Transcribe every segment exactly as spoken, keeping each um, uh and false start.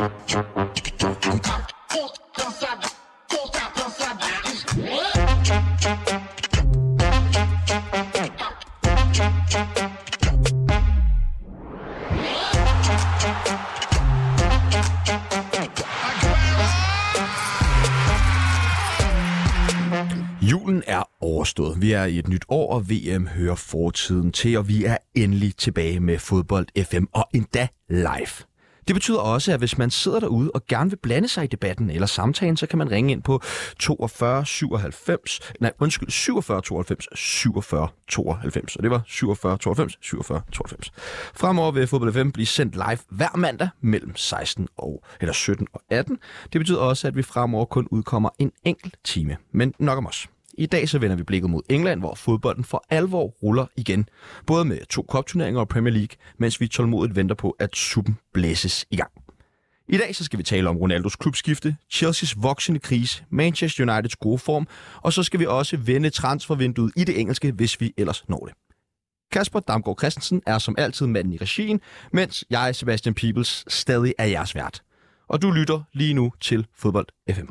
Julen er overstået. Vi er i et nyt år, og V M hører fortiden til, og vi er endelig tilbage med Fodbold F M, og endda live. Det betyder også, at hvis man sidder derude og gerne vil blande sig i debatten eller samtalen, så kan man ringe ind på toogfyrre syvoghalvfems, nej, undskyld, syvogfyrre tooghalvfems, syvogfyrre tooghalvfems, og det var syvogfyrre tooghalvfems, syvogfyrre tooghalvens. Fremover vil Fodbold F M blive sendt live hver mandag mellem seksten og, eller sytten og atten. Det betyder også, at vi fremover kun udkommer en enkelt time, men nok om os. I dag så vender vi blikket mod England, hvor fodbolden for alvor ruller igen. Både med to cupturneringer og Premier League, mens vi tålmodigt venter på, at suppen blæses i gang. I dag så skal vi tale om Ronaldos klubskifte, Chelseas voksende krise, Manchester Uniteds gode form, og så skal vi også vende transfervinduet i det engelske, hvis vi ellers når det. Kasper Damgaard Christensen er som altid manden i regien, mens jeg, Sebastian Peebles, stadig er jeres vært. Og du lytter lige nu til Fodbold F M.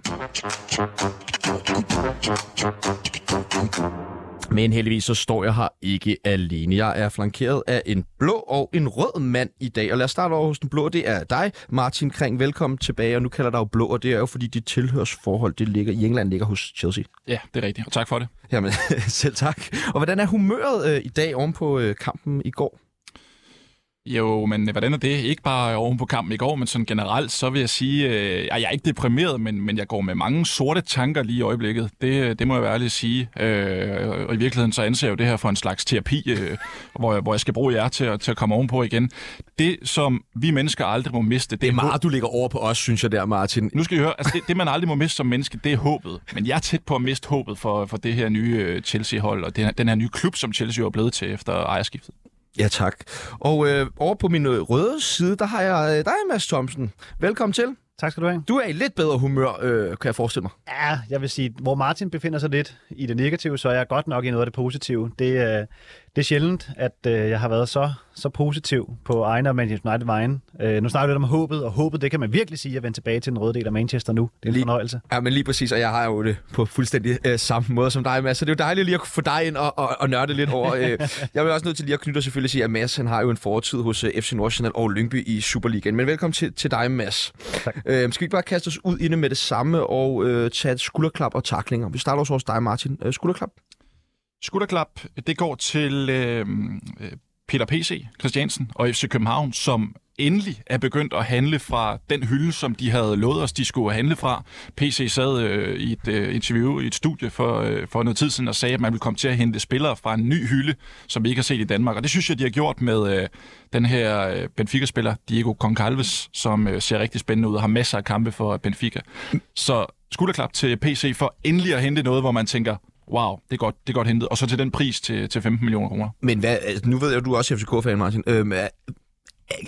Men heldigvis så står jeg her ikke alene. Jeg er flankeret af en blå og en rød mand i dag. Og lad os starte over hos den blå. Det er dig, Martin Kring. Velkommen tilbage. Og nu kalder dig jo blå, og det er jo fordi dit tilhørsforhold det ligger, i England ligger hos Chelsea. Ja, det er rigtigt. Og tak for det. Jamen, selv tak. Og hvordan er humøret øh, i dag oven på øh, kampen i går? Jo, men hvordan er det? Ikke bare oven på kampen i går, men sådan generelt, så vil jeg sige, øh, jeg er ikke deprimeret, men, men jeg går med mange sorte tanker lige i øjeblikket. Det, det må jeg være ærlig at sige. Øh, og i virkeligheden så anser jeg jo det her for en slags terapi, øh, hvor, jeg, hvor jeg skal bruge jer til at, til at komme ovenpå igen. Det, som vi mennesker aldrig må miste... Det, det er meget, du ligger over på os, synes jeg der, Martin. Nu skal I høre, altså det, det man aldrig må miste som menneske, det er håbet. Men jeg er tæt på at miste håbet for, for det her nye Chelsea-hold, og det, den her nye klub, som Chelsea er blevet til efter ejerskiftet. Ja, tak. Og øh, over på min røde side, der har jeg dig, Mads Thomsen. Velkommen til. Tak skal du have. Du er i lidt bedre humør, øh, kan jeg forestille mig. Ja, jeg vil sige, hvor Martin befinder sig lidt i det negative, så er jeg godt nok i noget af det positive. Det, øh, det er sjældent, at øh, jeg har været så, så positiv på egen og Manchester United-vejen. Øh, nu snakker vi lidt om håbet, og håbet, det kan man virkelig sige, at vende tilbage til den røde del af Manchester nu. Det er en lige, fornøjelse. Ja, men lige præcis, og jeg har jo det på fuldstændig øh, samme måde som dig, Mads. Så det er jo dejligt lige at få dig ind og, og, og nørde lidt over. Øh. Jeg vil også nødt til lige at knytte og selvfølgelig sige, at Mads han har jo en fortid hos øh, F C Nordsjælland og Lyngby i Superligaen. Men velkommen til, til dig, Mads. Tak. Øh, skal vi ikke bare kaste os ud inde med det samme og øh, tage et skulderklap og taklinger? Vi starter også hos dig, Martin. Øh, skulderklap? Skulderklap, det går til øh, Peter P C Christiansen og F C København, som endelig er begyndt at handle fra den hylde, som de havde lovet os, de skulle handle fra. P C sad øh, i et øh, interview i et studie for, øh, for noget tid siden og sagde, at man ville komme til at hente spillere fra en ny hylde, som vi ikke har set i Danmark. Og det synes jeg, de har gjort med øh, den her øh, Benfica-spiller, Diego Goncalves, som øh, ser rigtig spændende ud og har masser af kampe for Benfica. Så skulderklap til P C for endelig at hente noget, hvor man tænker... Wow, det er godt, det er godt hentet. Og så til den pris til, til femten millioner kroner. Men hvad, altså, nu ved jeg, at du er også F C K-fan, Martin. Øhm, er,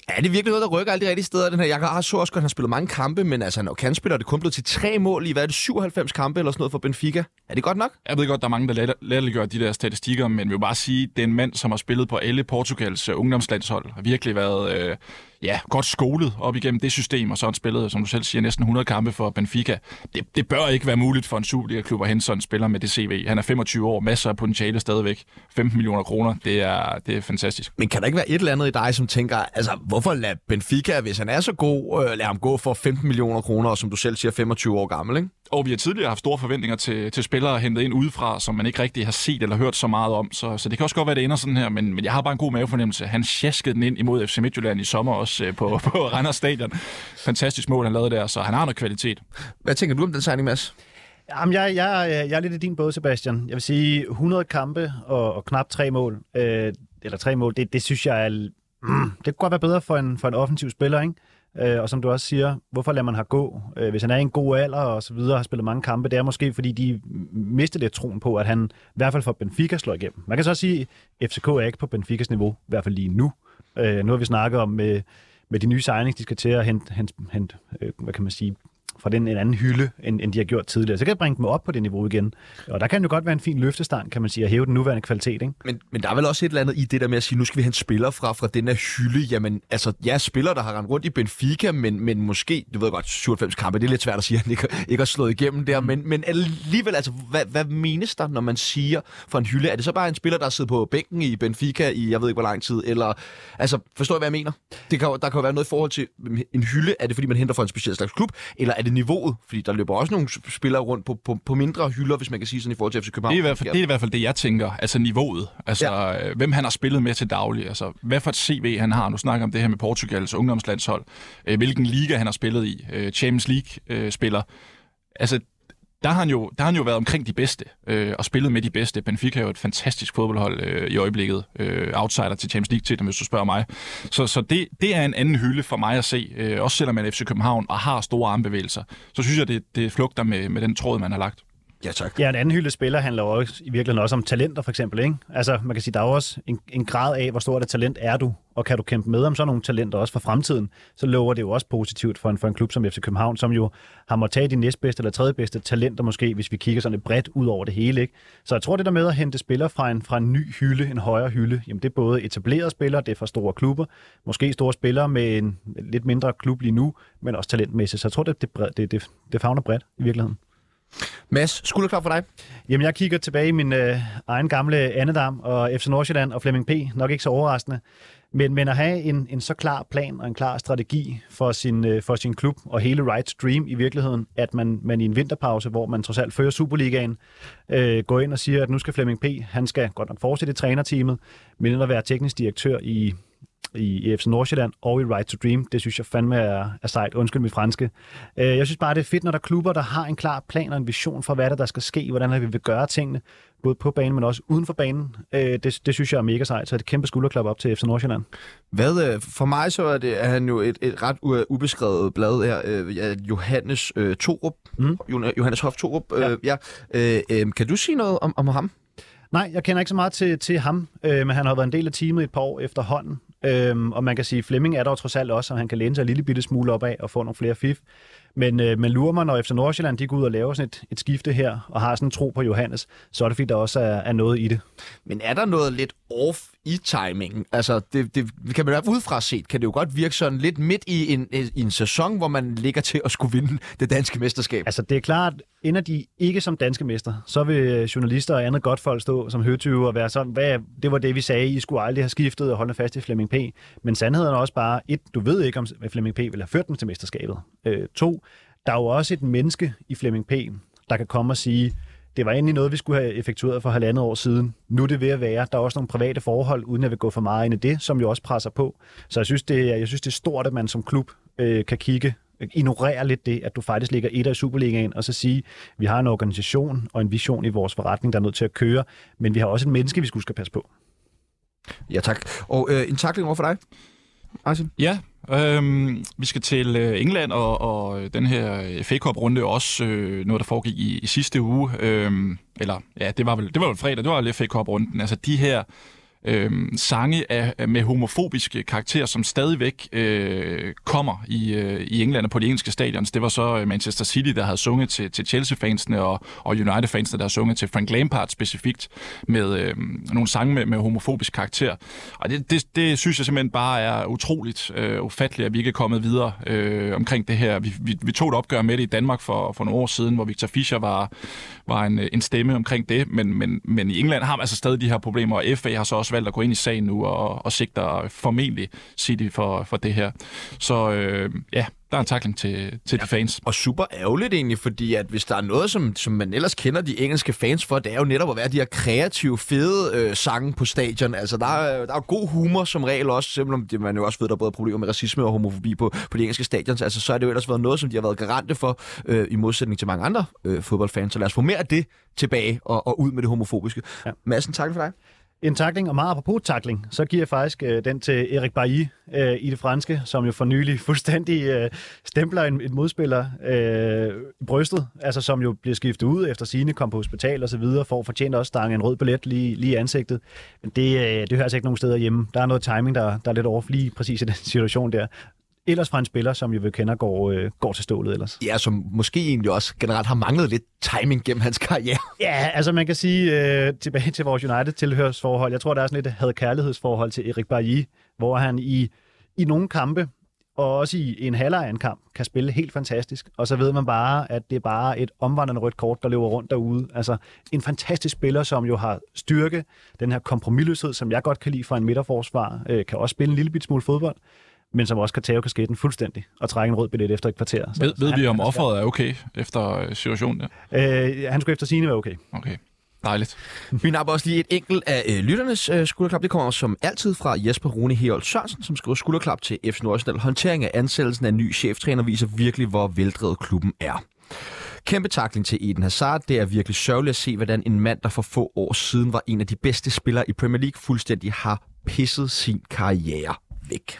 er det virkelig noget, der rykker alle de rigtige steder? Den her, jeg har så også godt, han har spillet mange kampe, men altså, når han spiller, det kun blevet til tre mål i, hvad er det, syvoghalvfems kampe eller sådan noget for Benfica? Er det godt nok? Jeg ved godt, der er mange, der latterliggør de der statistikker, men vi vil bare sige, det er en mand, som har spillet på alle Portugals ungdomslandshold, har virkelig været... Øh, ja, godt skolet op igennem det system, og så han spillede, som du selv siger, næsten hundrede kampe for Benfica. Det, det bør ikke være muligt for en Superliga-klub at hente sådan en spiller med det C V. Han er femogtyve år, masser af potentiale stadigvæk. femten millioner kroner, det er, det er fantastisk. Men kan der ikke være et eller andet i dig, som tænker, altså hvorfor lade Benfica, hvis han er så god, øh, lade ham gå for femten millioner kroner, og som du selv siger, femogtyve år gammel, ikke? Og vi har tidligere haft store forventninger til, til spillere hentet ind udefra, som man ikke rigtig har set eller hørt så meget om. Så, så det kan også godt være, det ender sådan her, men, men jeg har bare en god mavefornemmelse. Han sjaskede den ind imod F C Midtjylland i sommer også på, på Randers Stadion. Fantastisk mål, han lavede der, så han har noget kvalitet. Hvad tænker du om den signing, Mads? Jamen, jeg, jeg, jeg er lidt i din båd, Sebastian. Jeg vil sige, hundrede kampe og, og knap tre mål, øh, eller tre mål, det, det synes jeg er... Mm, det kunne godt være bedre for en, for en offensiv spiller, ikke? Og som du også siger, hvorfor lader man ham gå? Hvis han er i en god alder og så videre, har spillet mange kampe, det er måske, fordi de mister lidt troen på, at han i hvert fald for Benfica slår igennem. Man kan så også sige, at F C K er ikke på Benficas niveau, i hvert fald lige nu. Nu har vi snakket om med, med de nye signings, de skal til at hente, hente, hente hvad kan man sige, fra den en anden hylde, end, end de har gjort tidligere. Så kan jeg bringe dem op på det niveau igen. Og der kan jo godt være en fin løftestang, kan man sige, at hæve den nuværende kvalitet, ikke? Men, men der er vel også et eller andet i det der med at sige, nu skal vi have en spiller fra, fra den her hylde. Jamen, altså, jeg er spiller, der har rendt rundt i Benfica, men, men måske, du ved godt, syvoghalvfems kampe, det er lidt svært at sige, at han ikke, ikke har slået igennem der, men, men alligevel, altså, hvad, hvad menes der, når man siger fra en hylde? Er det så bare en spiller, der sidder på bænken i Benfica i, jeg ved ikke, hvor lang tid, eller, altså, forstår I, hvad jeg mener? Det kan, der kan jo være noget i forhold til en hylde. Er det, fordi man henter fra en speciel slags klub, eller er det niveauet? Fordi der løber også nogle spillere rundt på, på, på mindre hylder, hvis man kan sige sådan i forhold til F C København. Det er i hvert fald, det, er i hvert fald det, jeg tænker. Altså niveauet. Altså, ja. Hvem han har spillet med til daglig. Altså, hvad for et C V han har. Nu snakker om det her med Portugals ungdomslandshold. Hvilken liga han har spillet i. Champions League-spiller. Altså, der har han jo, der har han jo været omkring de bedste, øh, og spillet med de bedste. Benfica er jo et fantastisk fodboldhold øh, i øjeblikket. Øh, outsider til Champions League titlen, hvis du spørger mig. Så, så det, det er en anden hylde for mig at se. Øh, også selvom man er F C København og har store armbevægelser, så synes jeg, det, det flugter med, med den tråd, man har lagt. Ja, tak. Ja, en anden hylde spiller handler jo også, i virkeligheden også om talenter, for eksempel, ikke? Altså, man kan sige, der er også en, en grad af, hvor stort et talent er du, og kan du kæmpe med om sådan nogle talenter også for fremtiden, så lover det jo også positivt for en, for en klub som F C København, som jo har måttet tage de næstbedste eller tredjebedste talenter måske, hvis vi kigger sådan lidt bredt ud over det hele, ikke? Så jeg tror, det der med at hente spillere fra en, fra en ny hylde, en højere hylde, jamen det er både etablerede spillere, det er fra store klubber, måske store spillere med en lidt mindre klub lige nu, men også talentmæssigt. Så jeg tror, det, det, det, det, det favner bredt i virkeligheden. Mads, skulderklap for dig? Jamen, jeg kigger tilbage i min øh, egen gamle andedam og F C Nordsjælland og Flemming P. Nok ikke så overraskende. Men, men at have en, en så klar plan og en klar strategi for sin, øh, for sin klub og hele Wrights dream i virkeligheden, at man, man i en vinterpause, hvor man trods alt fører Superligaen, øh, går ind og siger, at nu skal Flemming P. Han skal godt nok fortsætte i trænerteamet, men ender at være teknisk direktør i... i F C Nordsjælland og i Right to Dream. Det synes jeg fandme er, er sejt. Undskyld mit franske. Jeg synes bare, det er fedt, når der er klubber, der har en klar plan og en vision for, hvad der skal ske, hvordan vi vil gøre tingene, både på banen, men også uden for banen. Det, det synes jeg er mega sejt, så det er et kæmpe skulderklap op til F C Nordsjælland. Hvad, for mig så er, det, er han jo et, et ret ubeskrevet blad her. Johannes øh, Thorup. Mm. Johannes Hoff Thorup. Ja. Øh, ja. Øh, øh, kan du sige noget om, om ham? Nej, jeg kender ikke så meget til, til ham, øh, men han har været en del af teamet et par år efterhånden. Øhm, og man kan sige, at Flemming er der trods alt også, og han kan læne sig en lille bitte smule opad og få nogle flere fif. Men, øh, men lurer mig, når F C Nordsjælland de går ud og laver sådan et, et skifte her, og har sådan en tro på Johannes, så er det fordi, der også er, er noget i det. Men er der noget lidt off i timingen? Altså, det, det kan man jo udefra set, kan det jo godt virke sådan lidt midt i en, i en sæson, hvor man ligger til at skulle vinde det danske mesterskab. Altså, det er klart, ender de ikke som danske mester, så vil journalister og andet godt folk stå som høtyve og være sådan, hvad, det var det, vi sagde, I skulle aldrig have skiftet og holde fast i Flemming P. Men sandheden er også bare, et, du ved ikke, om Flemming P. vil have ført dem til mesterskabet. Øh, to, der er jo også et menneske i Flemming P., der kan komme og sige, det var egentlig noget, vi skulle have effektueret for halvandet år siden. Nu er det ved at være. Der er også nogle private forhold, uden at vi går for meget ind i det, som jo også presser på. Så jeg synes, det er, jeg synes, det er stort, at man som klub øh, kan kigge, ignorere lidt det, at du faktisk ligger etter i Superligaen, og så sige, vi har en organisation og en vision i vores forretning, der er nødt til at køre, men vi har også et menneske, vi skulle skal passe på. Ja, tak. Og øh, en takling over for dig, Arsene. Ja, øhm, vi skal til øh, England, og, og den her F A Cup-runde også øh, noget, der foregik i, i sidste uge. Øhm, eller, ja, det var vel, det var vel fredag, det var vel F A Cup-runden. Altså, de her Øhm, sange af, med homofobiske karakterer, som stadigvæk øh, kommer i, øh, i England og på de engelske stadions. Det var så Manchester City, der havde sunget til, til Chelsea-fansene, og, og United-fansene, der havde sunget til Frank Lampard specifikt, med øh, nogle sange med, med homofobisk karakter. Og det, det, det synes jeg simpelthen bare er utroligt øh, ufatteligt, at vi ikke er kommet videre øh, omkring det her. Vi, vi, vi tog et opgør med det i Danmark for, for nogle år siden, hvor Victor Fischer var, var en, en stemme omkring det, men, men, men i England har man altså stadig de her problemer, og F A har så også valgt at gå ind i sagen nu og, og sigter formentlig City for, for det her. Så øh, ja, der er en takling til, til ja, de fans. Og super ærgerligt egentlig, fordi at hvis der er noget, som, som man ellers kender de engelske fans for, det er jo netop at være de her kreative, fede øh, sange på stadion. Altså, der er, der er god humor som regel også, selvom man jo også ved, der er både problemer med racisme og homofobi på, på de engelske stadions. Altså, så har det jo ellers været noget, som de har været garante for, øh, i modsætning til mange andre øh, fodboldfans. Så lad os få mere af det tilbage og, og ud med det homofobiske. Ja. Madsen, takling for dig. En takling, og meget apropos takling, så giver jeg faktisk øh, den til Erik Bailly øh, i det franske, som jo for nylig fuldstændig øh, stempler en, en modspiller øh, i brystet, altså som jo bliver skiftet ud efter sine kom på hospital og så videre, for fortjent også stange en rød billet lige, lige i ansigtet. Men det, øh, det hører altså ikke nogen steder hjemme. Der er noget timing, der, der er lidt off lige præcis i den situation der. ellers fra en spiller, som jeg vil kende går, øh, går til stålet ellers. Ja, som måske egentlig også generelt har manglet lidt timing gennem hans karriere. Ja, altså man kan sige, øh, tilbage til vores United-tilhørsforhold, jeg tror, der er sådan lidt had-kærlighedsforhold til Erik Bailly, hvor han i, i nogle kampe, og også i en halvleg af en kamp, kan spille helt fantastisk. Og så ved man bare, at det er bare et omvandrende rødt kort, der løber rundt derude. Altså en fantastisk spiller, som jo har styrke, den her kompromisløshed, som jeg godt kan lide fra en midterforsvar, øh, kan også spille en lille bit smule fodbold, men som også kan tage kasketten fuldstændig og trække en rød billet efter et kvarter. Så, ved, så ved han, vi, om offeret er okay efter situationen? Ja? Øh, han skulle efter sigende være okay. Okay. Dejligt. Vi napper også lige et enkelt af øh, lytternes øh, skulderklap. Det kommer som altid fra Jesper Rune Herold Sørensen, som skriver skulderklap til F C Nordsjælland. Håndtering af ansættelsen af ny cheftræner viser virkelig, hvor veldrevet klubben er. Kæmpe takling til Eden Hazard. Det er virkelig sørgeligt at se, hvordan en mand, der for få år siden var en af de bedste spillere i Premier League, fuldstændig har pisset sin karriere væk.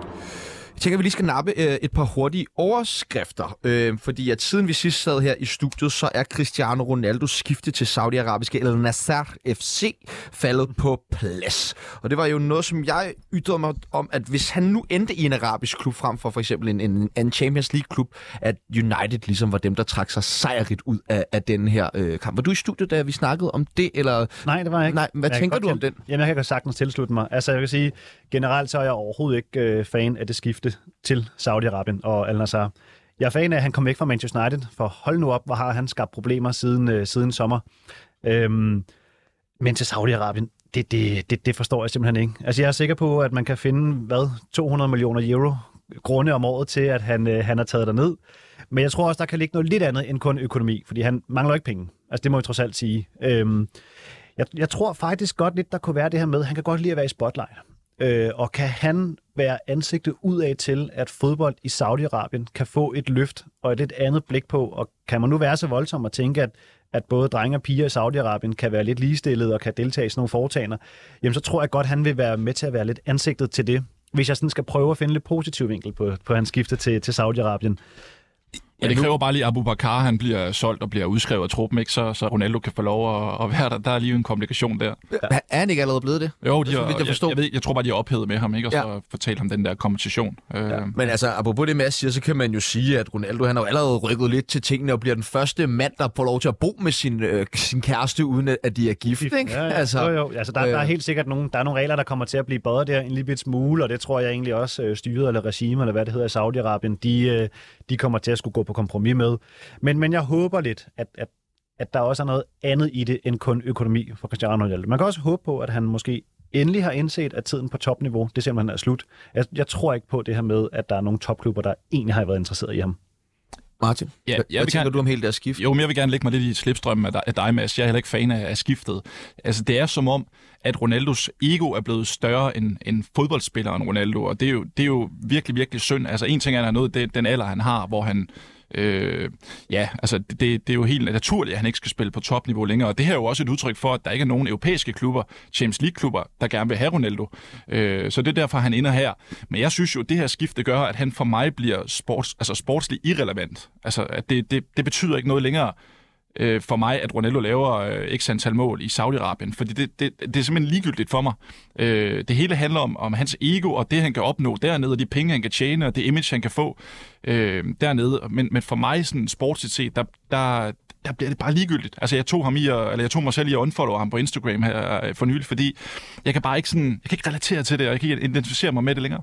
Jeg tænker, vi lige skal nappe øh, et par hurtige overskrifter, øh, fordi at siden vi sidst sad her i studiet, så er Cristiano Ronaldo skiftet til saudiarabiske El Nassr F C faldet på plads. Og det var jo noget, som jeg ytrede mig om, at hvis han nu endte i en arabisk klub frem for for eksempel en, en, en Champions League-klub, at United ligesom var dem, der trak sig sejrigt ud af, af den her øh, kamp. Var du i studiet, da vi snakkede om det? Eller? Nej, det var jeg ikke. Nej, hvad jeg tænker du om den? Jamen, jeg kan godt sagtens tilslutte mig. Altså, jeg vil sige, generelt så er jeg overhovedet ikke øh, fan af det skifte til Saudi-Arabien og Al Nassr. Jeg er fan af, at han kom væk fra Manchester United, for hold nu op, hvor har han skabt problemer siden, øh, siden sommer. Øhm, men til Saudi-Arabien, det, det, det, det forstår jeg simpelthen ikke. Altså, jeg er sikker på, at man kan finde, hvad, to hundrede millioner euro grunde om året til, at han, øh, han er taget derned. Men jeg tror også, der kan ligge noget lidt andet end kun økonomi, fordi han mangler ikke penge. Altså, det må vi trods alt sige. Øhm, jeg, jeg tror faktisk godt lidt, der kunne være det her med, han kan godt lide at være i spotlight. Øh, og kan han være ansigtet udad til, at fodbold i Saudi-Arabien kan få et løft og et lidt andet blik på, og kan man nu være så voldsom at tænke, at, at både drenge og piger i Saudi-Arabien kan være lidt ligestillede og kan deltage i sådan nogle foretagender, jamen så tror jeg godt, han vil være med til at være lidt ansigtet til det, hvis jeg sådan skal prøve at finde lidt positiv vinkel på, på hans skifte til, til Saudi-Arabien. Ja, det kræver bare lige, at Abu Bakar, han bliver solgt og bliver udskrevet af truppen, ikke? Så, så Ronaldo kan få lov at, at være der. Der er lige en komplikation der. Ja. Er han ikke allerede blevet det? Jo, de har, jeg, jeg, jeg, ved, jeg tror bare, de har ophedet med ham, ikke? Og ja. Så fortalt ham den der kompensation. Ja. Øh. Men altså, apropos det Mads siger, så kan man jo sige, at Ronaldo, han har jo allerede rykket lidt til tingene og bliver den første mand, der får lov til at bo med sin, øh, sin kæreste, uden at de er gift, ikke? Ja, ja. Altså, jo, jo. Altså, der, øh. der er helt sikkert nogle, der er nogle regler, der kommer til at blive bøjet der en lille smule, og det tror jeg egentlig også styret eller regime, eller hvad det hedder i Saudi-Arabien, de, de kommer til at skulle gå på kompromis med. Men, men jeg håber lidt, at, at, at der også er noget andet i det, end kun økonomi for Cristiano Ronaldo. Man kan også håbe på, at han måske endelig har indset, at tiden på topniveau, det simpelthen er slut. Jeg, jeg tror ikke på det her med, at der er nogle topklubber, der egentlig har været interesseret i ham. Martin, ja, hvad, hvad tænker gerne, du om hele deres skift? Jo, men jeg vil gerne lægge mig lidt i slipstrømmen af dig, Mads. Jeg er heller ikke fan af, af skiftet. Altså, det er som om, at Ronaldos ego er blevet større end, end fodboldspilleren Ronaldo, og det er jo, det er jo virkelig, virkelig synd. Altså, en ting er, at han er nået den alder, han har, hvor han... Øh, ja, altså det, det er jo helt naturligt, at han ikke skal spille på topniveau længere, og det her er jo også et udtryk for, at der ikke er nogen europæiske klubber, Champions League-klubber, der gerne vil have Ronaldo. Øh, så det er derfor, han ender her. Men jeg synes jo, at det her skifte gør, at han for mig bliver sports, altså sportsligt irrelevant. Altså at det, det, det betyder ikke noget længere øh, for mig, at Ronaldo laver øh, x antal mål i Saudi-Arabien, fordi det, det, det er simpelthen ligegyldigt for mig. Øh, det hele handler om, om hans ego, og det, han kan opnå dernede, og de penge, han kan tjene, og det image, han kan få. Øh, dernede, men, men for mig sådan sportsligt set, der, der, der bliver det bare ligegyldigt. Altså jeg tog ham i, at, eller jeg tog mig selv i at unfollow ham på Instagram her for nylig, fordi jeg kan bare ikke sådan, jeg kan ikke relatere til det, og jeg kan ikke identificere mig med det længere.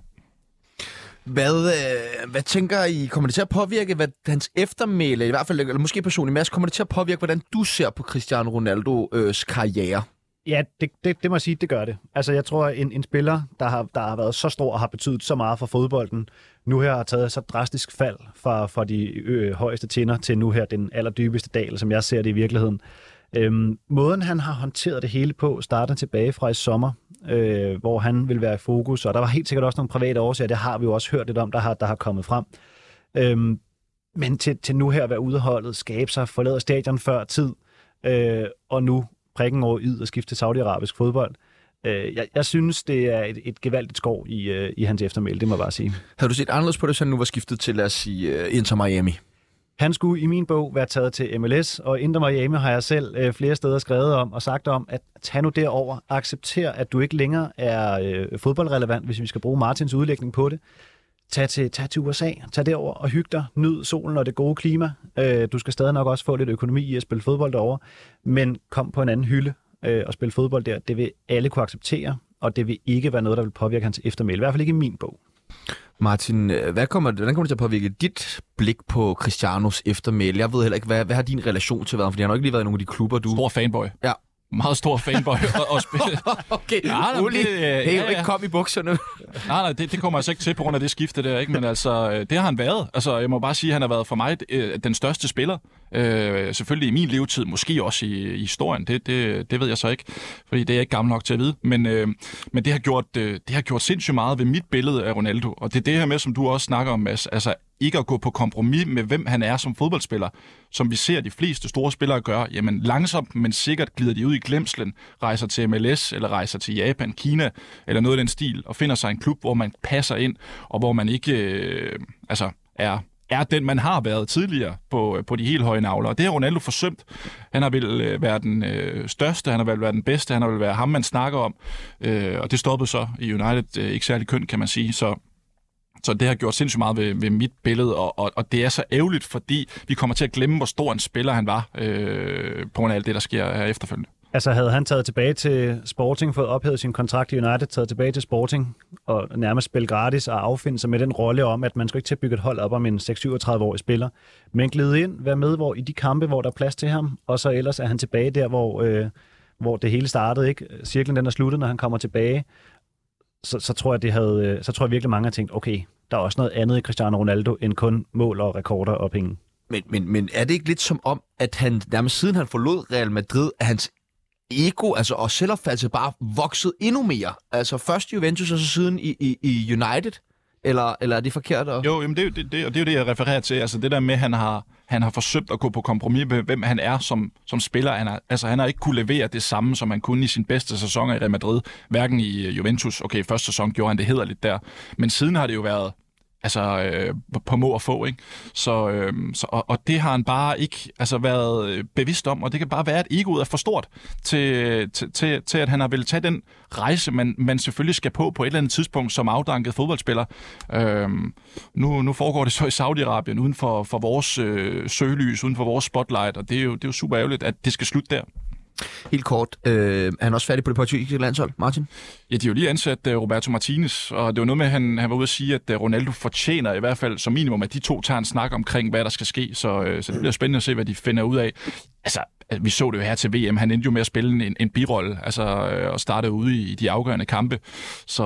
Hvad, øh, hvad tænker I, kommer det til at påvirke hvad, hans eftermæle, i hvert fald, eller måske personligt, Mads, kommer det til at påvirke, hvordan du ser på Cristiano Ronaldos karriere? Ja, det, det, det må jeg sige, det gør det. Altså, jeg tror, at en, en spiller, der har, der har været så stor og har betydet så meget for fodbolden, nu her har taget så drastisk fald fra, fra de ø, højeste tinder til nu her den allerdybeste dal, som jeg ser det i virkeligheden. Øhm, måden, han har håndteret det hele på, starter tilbage fra i sommer, øh, hvor han vil være i fokus, og der var helt sikkert også nogle private årsager, det har vi jo også hørt lidt om, der har, der har kommet frem. Øhm, men til, til nu her at være udeholdet, skabe sig, forlade stadion før tid, øh, og nu prikken over yd og skifte til saudi-arabisk fodbold. Jeg, jeg synes, det er et, et gevaldigt skov i, i hans eftermæle, det må jeg bare sige. Har du set anderledes på det, så nu var skiftet til, lad os sige, Inter Miami? Han skulle i min bog være taget til M L S, og Inter Miami har jeg selv øh, flere steder skrevet om og sagt om, at tag nu derover, accepter, at du ikke længere er øh, fodboldrelevant, hvis vi skal bruge Martins udlægning på det. Tag til, tag til U S A, tag derover og hyg dig, nyd solen og det gode klima. Øh, du skal stadig nok også få lidt økonomi i at spille fodbold derovre, men kom på en anden hylde øh, og spille fodbold der. Det vil alle kunne acceptere, og det vil ikke være noget, der vil påvirke hans eftermæle, i hvert fald ikke i min bog. Martin, hvad kommer, hvordan kommer det til at påvirke dit blik på Cristianos eftermæle? Jeg ved heller ikke, hvad, hvad har din relation til været? Fordi han har jo ikke lige været i nogle af de klubber, du... Stor fanboy. Ja. Meget stor fanboy og, og spille. Okay, ja, Uli, det er jo ja, ja. ikke kom i bukserne. Nej, nej, det, det kommer altså ikke til på grund af det skifte der, ikke? Men altså, det har han været. Altså, jeg må bare sige, at han har været for mig den største spiller. Øh, selvfølgelig i min levetid, måske også i, i historien. Det, det, det ved jeg så ikke, fordi det er jeg ikke gammel nok til at vide. Men, øh, men det, har gjort, øh, det har gjort sindssygt meget ved mit billede af Ronaldo. Og det er det her med, som du også snakker om, altså... ikke at gå på kompromis med, hvem han er som fodboldspiller, som vi ser de fleste store spillere gøre. Jamen langsomt, men sikkert glider de ud i glemslen, rejser til M L S, eller rejser til Japan, Kina, eller noget af den stil, og finder sig en klub, hvor man passer ind, og hvor man ikke øh, altså er... er den, man har været tidligere på, på de helt høje navler. Og det har Ronaldo forsømt. Han har vel været den øh, største, han har vel været den bedste, han har vel været ham, man snakker om. Øh, og det stoppede så i United. Øh, ikke særlig kønt, kan man sige. Så Så det har gjort sindssygt meget ved, ved mit billede, og, og, og det er så ærgerligt, fordi vi kommer til at glemme, hvor stor en spiller han var, øh, på grund af alt det, der sker her efterfølgende. Altså havde han taget tilbage til Sporting, fået ophævet sin kontrakt i United, taget tilbage til Sporting og nærmest spille gratis og affinde sig med den rolle om, at man skal ikke til at bygge et hold op om en seksogtredive-syvogtredive-årig spiller, men glide ind, være med hvor, i de kampe, hvor der er plads til ham, og så ellers er han tilbage der, hvor, øh, hvor det hele startede, ikke? Cirklen den er sluttet, når han kommer tilbage. Så, så tror jeg, det havde, så tror jeg virkelig mange har tænkt, okay, der er også noget andet i Cristiano Ronaldo end kun mål og rekorder og penge. Men, men, men er det ikke lidt som om, at han nærmest siden han forlod Real Madrid, at hans ego altså, og selvopfattelse bare voksede endnu mere? Altså først i Juventus og så siden i, i, i United? Eller, eller er det forkert? Og... Jo, jamen det, det, det, og det er jo det, jeg refererer til. Altså det der med, at han har, han har forsøgt at gå på kompromis med, hvem han er som, som spiller. Han har, altså han har ikke kunne levere det samme, som han kunne i sin bedste sæson i Real Madrid. Hverken i Juventus. Okay, første sæson gjorde han det hederligt der. Men siden har det jo været altså, øh, på må og få, ikke? Så, øh, så, og, og det har han bare ikke altså, været bevidst om. Og det kan bare være, at egoet er for stort til, til, til, til at han har ville tage den rejse, man, man selvfølgelig skal på på et eller andet tidspunkt som afdanket fodboldspiller. Øh, nu, nu foregår det så i Saudi-Arabien uden for, for vores øh, søgelys, uden for vores spotlight, og det er jo, det er jo super ærgerligt, at det skal slutte der. Helt kort. Øh, er han også færdig på det portugisiske landshold, Martin? Ja, de har jo lige ansat uh, Roberto Martinez, og det var noget med, at han, han var ude at sige, at uh, Ronaldo fortjener i hvert fald som minimum, at de to tager en snak omkring, hvad der skal ske, så, uh, så det bliver spændende at se, hvad de finder ud af. Altså, vi så det jo her til V M, han endte jo med at spille en, en birolle, altså uh, og startede ude i, i de afgørende kampe, så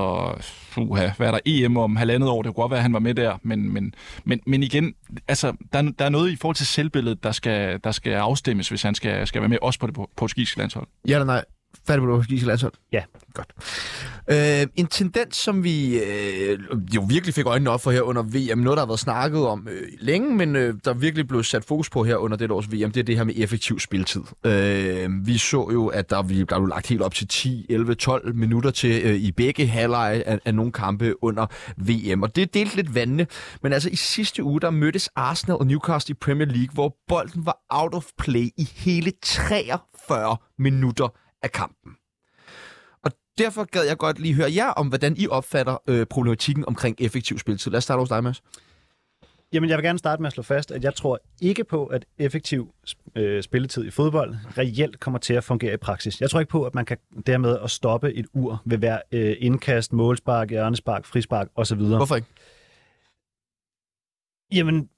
uh, hvad er der E M om halvandet år, det kunne godt være, at han var med der, men, men, men, men igen, altså, der, der er noget i forhold til selvbilledet, der skal, der skal afstemmes, hvis han skal, skal være med, også på det portugisiske landshold. Ja eller nej? Færdig på det portugisiske landshold? Ja. Godt. Øh, en tendens, som vi øh, jo virkelig fik øjnene op for her under V M, noget, der har været snakket om øh, længe, men øh, der virkelig blev sat fokus på her under det års V M, det er det her med effektiv spilletid. Øh, vi så jo, at der, vi, der blev lagt helt op til ti, elleve, tolv minutter til øh, i begge halvleje af, af nogle kampe under V M, og det delte lidt vandene. Men altså i sidste uge, der mødtes Arsenal og Newcastle i Premier League, hvor bolden var out of play i hele treogfyrre minutter af kampen. Og derfor gad jeg godt lige høre jer om, hvordan I opfatter øh, problematikken omkring effektiv spilletid. Lad os starte hos dig, Mads. Jamen, jeg vil gerne starte med at slå fast, at jeg tror ikke på, at effektiv øh, spilletid i fodbold reelt kommer til at fungere i praksis. Jeg tror ikke på, at man kan dermed at stoppe et ur ved hver øh, indkast, målspark, hjørnespark, frispark osv. Hvorfor ikke? Jamen...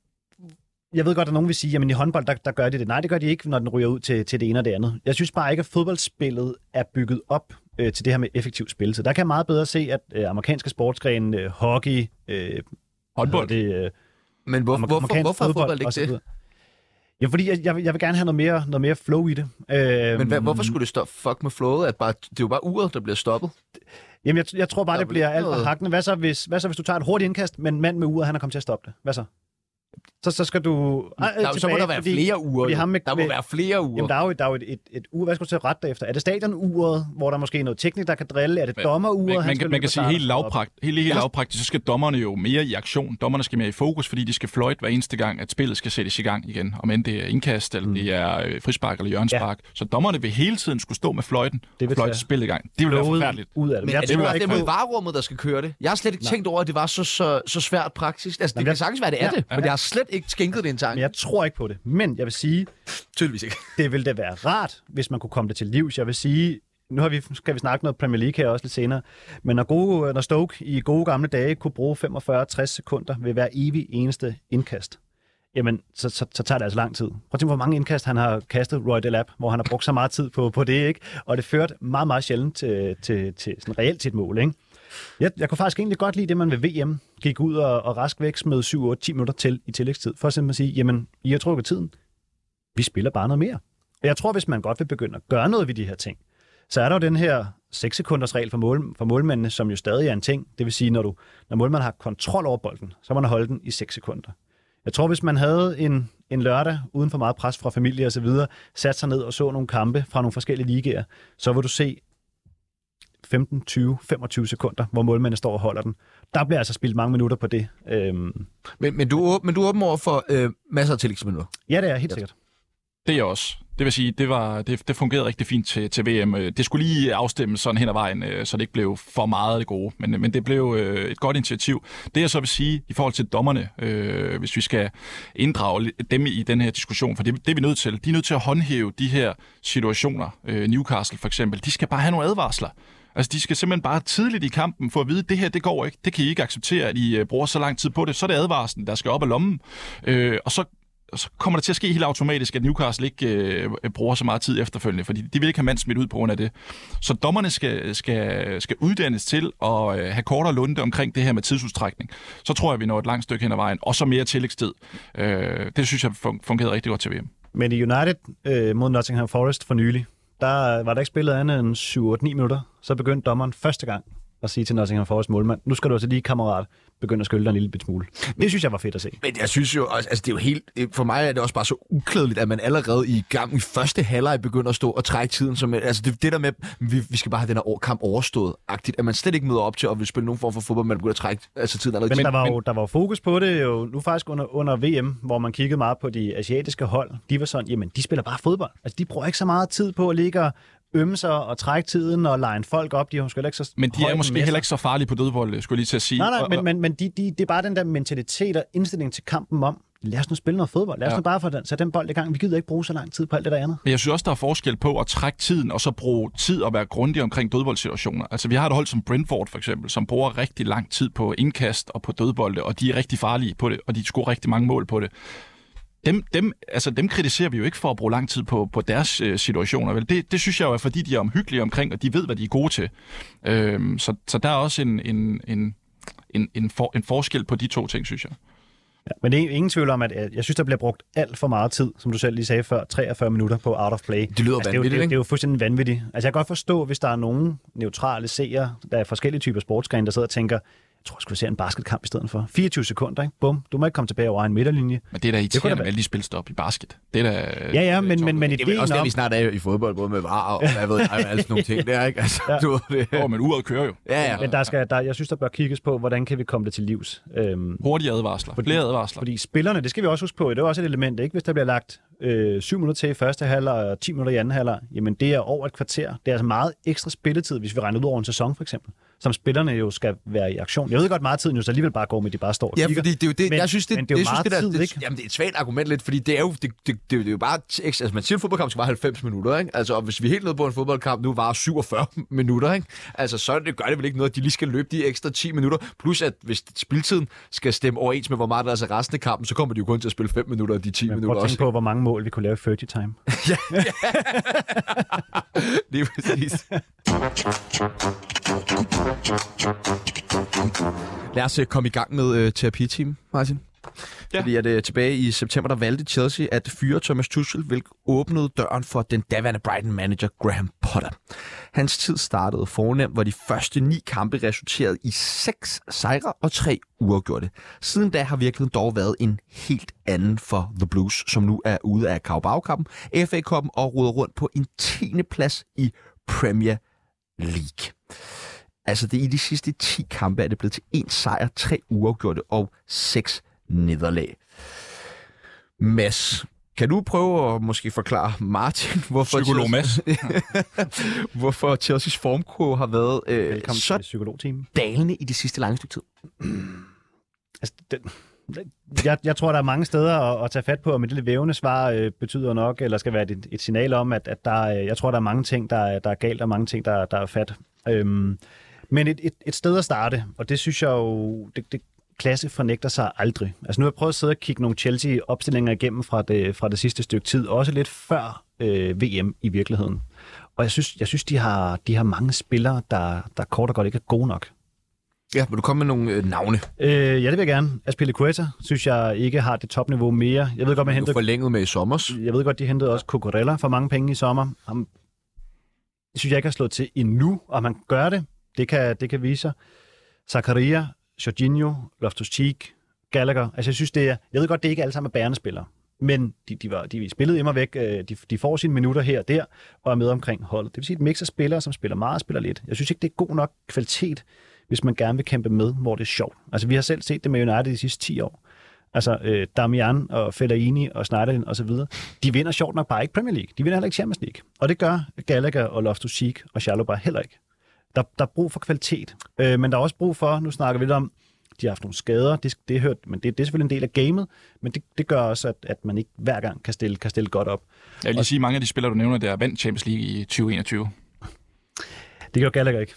Jeg ved godt, at nogen vil sige, jamen i håndbold, der, der gør de det. Nej, det gør de ikke, når den ryger ud til, til det ene og det andet. Jeg synes bare ikke, at fodboldspillet er bygget op øh, til det her med effektiv spil. Så der kan jeg meget bedre se, at øh, amerikanske sportsgrene, øh, hockey, øh, håndbold, det, øh, men hvor, amer- hvorfor, hvorfor fodbold, fodbold ikke det? Ja, fordi jeg, jeg, vil, jeg vil gerne have noget mere, noget mere flow i det. Øh, men hvad, hvorfor skulle det stoppe fuck med flowet? At bare, det er jo bare uret, der bliver stoppet. Jamen, jeg, jeg tror bare, der det bliver alt for hakkende. Hvad så, hvis, hvad så, hvis du tager et hurtigt indkast, men mand med uret, han er kommet til at stoppe det? Hvad så? Så, så skal du... Ej, der, tilbage, så må der være fordi, flere uger. Med, der må med, være flere uger. Jamen, der er jo, der er jo et, et, et uger. Hvad skal du til at rette efter? Er det stadionuret, hvor der måske er noget teknik, der kan drille? Er det dommeruret? Man, man kan, man kan sige, helt lavpragt, helt, helt ja. lavpraktisk, så skal dommerne jo mere i aktion. Dommerne skal mere i fokus, fordi de skal fløjte hver eneste gang, at spillet skal sættes i gang igen. Om end det er indkast, eller mm. det er frispark, eller hjørnespark. Ja. Så dommerne vil hele tiden skulle stå med fløjten og fløjte spillet i gang. Det vil være forfærdeligt. Ud af det. Men jeg tror, det er mod varerummet, der skal køre det. Jeg har slet ikke tænkt over, at det var så svært praktisk. Altså, det kan sagtens være, det er det, men jeg har slet ikke skænket det en tanke. Jeg tror ikke på det, men jeg vil sige... Tydeligvis ikke. Det ville da være rart, hvis man kunne komme det til livs. Jeg vil sige... Nu har vi, skal vi snakke noget Premier League her også lidt senere. Men når, gode, når Stoke i gode gamle dage kunne bruge femogfyrre til tres sekunder ved hver evig eneste indkast, jamen, så, så, så tager det altså lang tid. Prøv at tænke, hvor mange indkast han har kastet Roy de Lap, hvor han har brugt så meget tid på, på det, ikke? Og det førte meget, meget sjældent til, til, til sådan reelt til et mål, ikke? Jeg, jeg kunne faktisk egentlig godt lide det, man ved V M gik ud og, og rask væk smed syv otte ti minutter til i tillægstid, for at simpelthen sige, jamen, I har trukket tiden. Vi spiller bare noget mere. Og jeg tror, hvis man godt vil begynde at gøre noget ved de her ting, så er der jo den her seks sekunders regel for, mål, for målmændene, som jo stadig er en ting. Det vil sige, når, du, når målmanden har kontrol over bolden, så må man holde den i seks sekunder. Jeg tror, hvis man havde en, en lørdag uden for meget pres fra familie og så videre, satte sig ned og så nogle kampe fra nogle forskellige ligaer, så vil du se femten, tyve, femogtyve sekunder, hvor målmanden står og holder den. Der bliver altså spildt mange minutter på det. Øhm. Men, men, du, men du er åben over for øh, masser af tillægsminutter? Ja, det er helt sikkert. Det er jeg også. Det vil sige, det, var, det, det fungerede rigtig fint til, til V M. Det skulle lige afstemmes sådan hen ad vejen, så det ikke blev for meget af det gode. Men, men det blev et godt initiativ. Det jeg så vil sige i forhold til dommerne, øh, hvis vi skal inddrage dem i den her diskussion, for det, det er vi nødt til. De er nødt til at håndhæve de her situationer. Øh, Newcastle for eksempel, de skal bare have nogle advarsler. Altså, de skal simpelthen bare tidligt i kampen få at vide, at det her, det går ikke. Det kan I ikke acceptere, at I bruger så lang tid på det. Så er det advarslen, der skal op ad lommen. Øh, og så, så kommer det til at ske helt automatisk, at Newcastle ikke øh, bruger så meget tid efterfølgende, fordi de vil ikke have mand smidt ud på grund af det. Så dommerne skal, skal, skal uddannes til at øh, have kortere lunde omkring det her med tidsudstrækning. Så tror jeg, vi når et langt stykke hen ad vejen, og så mere tillægstid. Øh, det synes jeg fungerede rigtig godt til V M. Men i United øh, mod Nottingham Forest for nylig, der var der ikke spillet andet end syv otte ni minutter. Så begyndte dommeren første gang at sige til Nottingham Forest målmand, nu skal du altså lige, kammerat, begynde at skylde dig en lille bit smule. Det synes jeg var fedt at se. Men jeg synes jo, altså det er jo helt, for mig er det også bare så uklædeligt, at man allerede i gang i første halvleg begynder at stå og trække tiden, som, altså det, det der med, vi, vi skal bare have den her kamp overstået-agtigt, at man slet ikke møder op til at vil spille nogen form for fodbold, man begynder at trække altså tiden allerede. Men der var jo, der var fokus på det jo, nu faktisk under, under V M, hvor man kiggede meget på de asiatiske hold, de var sådan, jamen de spiller bare fodbold, altså de bruger ikke så meget tid på at ligge ømme sig og trække tiden og lege folk op. De er ikke så men de er måske heller ikke så farlige på dødbold, skulle jeg lige til at sige. Nej, nej, men, men, men de, de, det er bare den der mentalitet og indstilling til kampen om, lad os nu spille noget fodbold. Lad os ja. nu bare få den, så den bold i gang. Vi gider ikke bruge så lang tid på alt det der andet. Men jeg synes også, der er forskel på at trække tiden og så bruge tid og være grundig omkring dødboldsituationer. Altså vi har et hold som Brentford for eksempel, som bruger rigtig lang tid på indkast og på dødbolde, og de er rigtig farlige på det, og de scorer rigtig mange mål på det. Dem, dem, altså dem kritiserer vi jo ikke for at bruge lang tid på, på deres øh, situationer. Vel? Det, det synes jeg jo er, fordi de er omhyggelige omkring, og de ved, hvad de er gode til. Øhm, så, så der er også en, en, en, en, for, en forskel på de to ting, synes jeg. Ja, men det er ingen tvivl om, at jeg synes, der bliver brugt alt for meget tid, som du selv lige sagde før, treogfyrre minutter på out of play. Det lyder altså, vanvittigt, det er, jo, det, det er jo fuldstændig vanvittigt. Altså jeg kan godt forstå, hvis der er nogen neutrale seere, der er forskellige typer sportsgrene, der sidder og tænker, jeg tror, jeg skulle se en basketkamp i stedet for. fireogtyve sekunder, ikke? Bum. Du må ikke komme tilbage over en midterlinje. Men det er da irriterende med alle de spilstop i basket. Det er da... Ja, ja, men, men, men ideen om... Det er også det, vi snart er i fodbold, både med varer og hvad ved jeg, alle sådan nogle ting der, ikke? Altså, ja. du, det... oh, men uret kører jo. Ja, ja. Men der skal, der, jeg synes, der bør kigges på, hvordan kan vi komme det til livs. Øhm, Hurtige advarsler. Fordi, flere advarsler. Fordi spillerne, det skal vi også huske på, det er også et element, ikke? Hvis der bliver lagt øh, syv minutter til i første halvleg og ti minutter i anden halvleg, jamen det er over et kvarter. Det er altså meget ekstra spilletid, hvis vi regner ud over en sæson for eksempel, som spillerne jo skal være i aktion. Jeg ved godt, meget tiden jo så alligevel bare går med, de bare står og kigger. Ja, fordi det er jo det, men, jeg synes, det, det, det, synes, det der, tid, det, jamen, det er et svært argument lidt, fordi det er jo, det, det, det, det er jo bare, altså man siger, at fodboldkamp skal være halvfems minutter, ikke? Altså, og hvis vi helt nede på en fodboldkamp nu varer syvogfyrre minutter, ikke? Altså, så det gør det vel ikke noget, at de lige skal løbe de ekstra ti minutter, plus at hvis spiltiden skal stemme overens med, hvor meget der er så resten af kampen, så kommer de jo kun til at spille fem minutter og de ti men, minutter også. Men prøv på, hvor mange mål vi kunne lave i thirty time. Ja, ja. Det er præcis. Lad os komme i gang med øh, terapiteam, Martin. Ja. Fordi at, uh, tilbage i september, der valgte Chelsea at fyre Thomas Tuchel, hvilket åbnede døren for den daværende Brighton-manager Graham Potter. Hans tid startede fornemt, hvor de første ni kampe resulterede i seks sejre og tre uafgjorte. Siden da har virkeligheden dog været en helt anden for The Blues, som nu er ude af Carabao-cuppen, F A-cuppen og roder rundt på en tiende plads i Premier League. Altså, det i de sidste ti kampe er det blevet til en sejr, tre uafgjorte og seks nederlag. Mads, kan du prøve at måske forklare Martin, hvorfor, psykolog Chelsea... hvorfor Chelseas formkurve har været øh, så dalende i det sidste lange stykke tid? Altså, den... Jeg, jeg tror, der er mange steder at, at tage fat på, men det lidt vævende svar øh, betyder nok, eller skal være et, et signal om, at, at der, jeg tror, der er mange ting, der, der er galt, og mange ting, der, der er fat. Øhm, men et, et, et sted at starte, og det synes jeg jo, det, det klasse fornægter sig aldrig. Altså nu har jeg prøvet at sidde og kigge nogle Chelsea-opstillinger igennem fra det, fra det sidste stykke tid, også lidt før øh, V M i virkeligheden. Og jeg synes, jeg synes de, har, de har mange spillere, der, der kort og godt ikke er gode nok. Ja, vil du komme med nogle øh, navne? Øh, ja, det vil jeg gerne. Aspilicueta synes jeg ikke har det topniveau mere. Jeg ved godt, man hentede... Du forlængede med i sommer. Jeg ved godt, de hentede også Cucurella for mange penge i sommer. Ham synes jeg ikke har slået til endnu, og man gør det. Det kan, det kan vise sig. Zakaria, Jorginho, Loftus-Cheek, Gallagher. Altså, jeg synes, det er... Jeg ved godt, det ikke alle sammen er bærende spillere. Men de, de, var, de spillede immer væk. De, de får sine minutter her og der, og er med omkring holdet. Det vil sige et mix af spillere, som spiller meget og spiller lidt. Jeg synes ikke, det er god nok kvalitet, hvis man gerne vil kæmpe med, hvor det er sjovt. Altså, vi har selv set det med United de sidste ti år. Altså, øh, Damian og Fellaini og Schneiderlin og så videre, de vinder sjovt nok bare ikke Premier League. De vinder heller ikke Champions League. Og det gør Gallagher og Loftus-Cheek og Chalobah heller ikke. Der, der er brug for kvalitet, øh, men der er også brug for, nu snakker vi lidt om, de har haft nogle skader, det, det er hørt, men det, det er selvfølgelig en del af gamet, men det, det gør også, at, at man ikke hver gang kan stille, kan stille godt op. Jeg vil lige og, sige, mange af de spillere, du nævner, der vandt Champions League i tyve enogtyve. Det gjorde Gallagher ikke.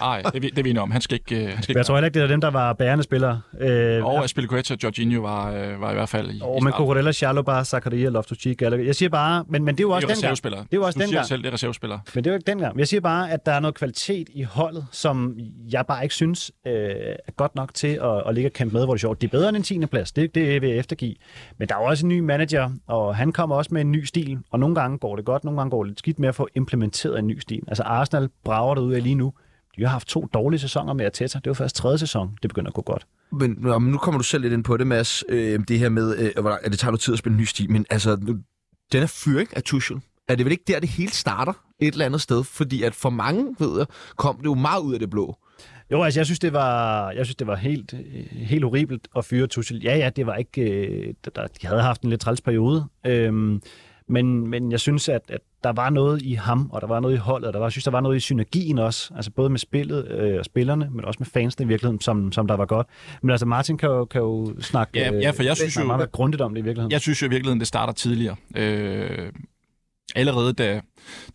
Nej, det, det er vi enige om. Han skal ikke... Han skal jeg ikke tror heller ikke, det er dem, der var bærende spillere. Øh, og Aspilicueta og Jorginho var, var i hvert fald i... Og oh, men Cucurella, Chalobah, Zakaria, Loftus-Cheek, Gallagher... Jeg siger bare... Men, men det er jo også den gang. Det er jo også den gang. Du selv, det er reservespillere. Men det er jo ikke den gang. Jeg siger bare, at der er noget kvalitet i holdet, som jeg bare ikke synes øh, er godt nok til at, at ligge og kæmpe med, hvor det er sjovt. Det er bedre end en tiende plads. Det, det vil jeg eftergive. Men der er også en ny manager, og han kommer også med en ny stil. Og nogle gange går det godt, nogle gange går det lidt skidt med at få implementeret en ny stil. Altså Arsenal brager derude af lige nu. De har haft to dårlige sæsoner med Arteta. Det var først tredje sæson. Det begynder at gå godt. Men, men nu kommer du selv lidt ind på det, Mads. Øh, det her med, øh, at det tager noget tid at spille en ny stil. Men altså, den er fyring af Tuchel. Er det vel ikke der, det hele starter et eller andet sted? Fordi at for mange, ved jeg, kom det jo meget ud af det blå. Jo, altså jeg synes, det var, jeg synes, det var helt, helt horribelt at fyre Tuchel. Ja, ja, det var ikke... Øh, der, de havde haft en lidt træls periode. Øh, Men, men jeg synes, at, at der var noget i ham, og der var noget i holdet, og der var, jeg synes, der var noget i synergien også, altså både med spillet øh, og spillerne, men også med fansene i virkeligheden, som, som der var godt. Men altså Martin kan jo, kan jo snakke ja, ja, for jeg øh, synes jo, meget, meget grundigt om det i virkeligheden. Jeg synes jo i virkeligheden, det starter tidligere. Øh, allerede da,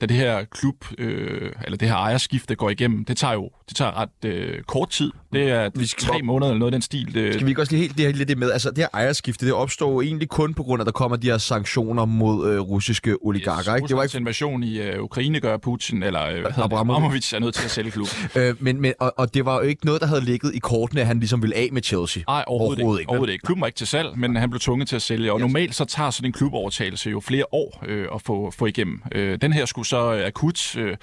da det her klub, øh, eller det her ejerskifte går igennem, det tager jo det tager ret øh, kort tid. Det er tre måneder eller noget af den stil. Det... Skal vi ikke også lige helt det her, lidt det med? Altså det her ejerskifte, det opstår egentlig kun på grund af, at der kommer de her sanktioner mod øh, russiske oligarker. Yes, ikke? Det var ikke invasion i øh, Ukraine gør Putin, eller øh, Abramovich er nødt til at sælge klub. øh, men, men, og, og det var jo ikke noget, der havde ligget i kortene, at han ligesom ville af med Chelsea. Nej, overhovedet, overhovedet ikke. Overhovedet ikke. Klubben var ikke til salg, men han blev tvunget til at sælge. Og yes. Normalt så tager sådan en klubovertagelse jo flere år øh, at få, få igennem. Øh, den her skulle så øh, akut øh,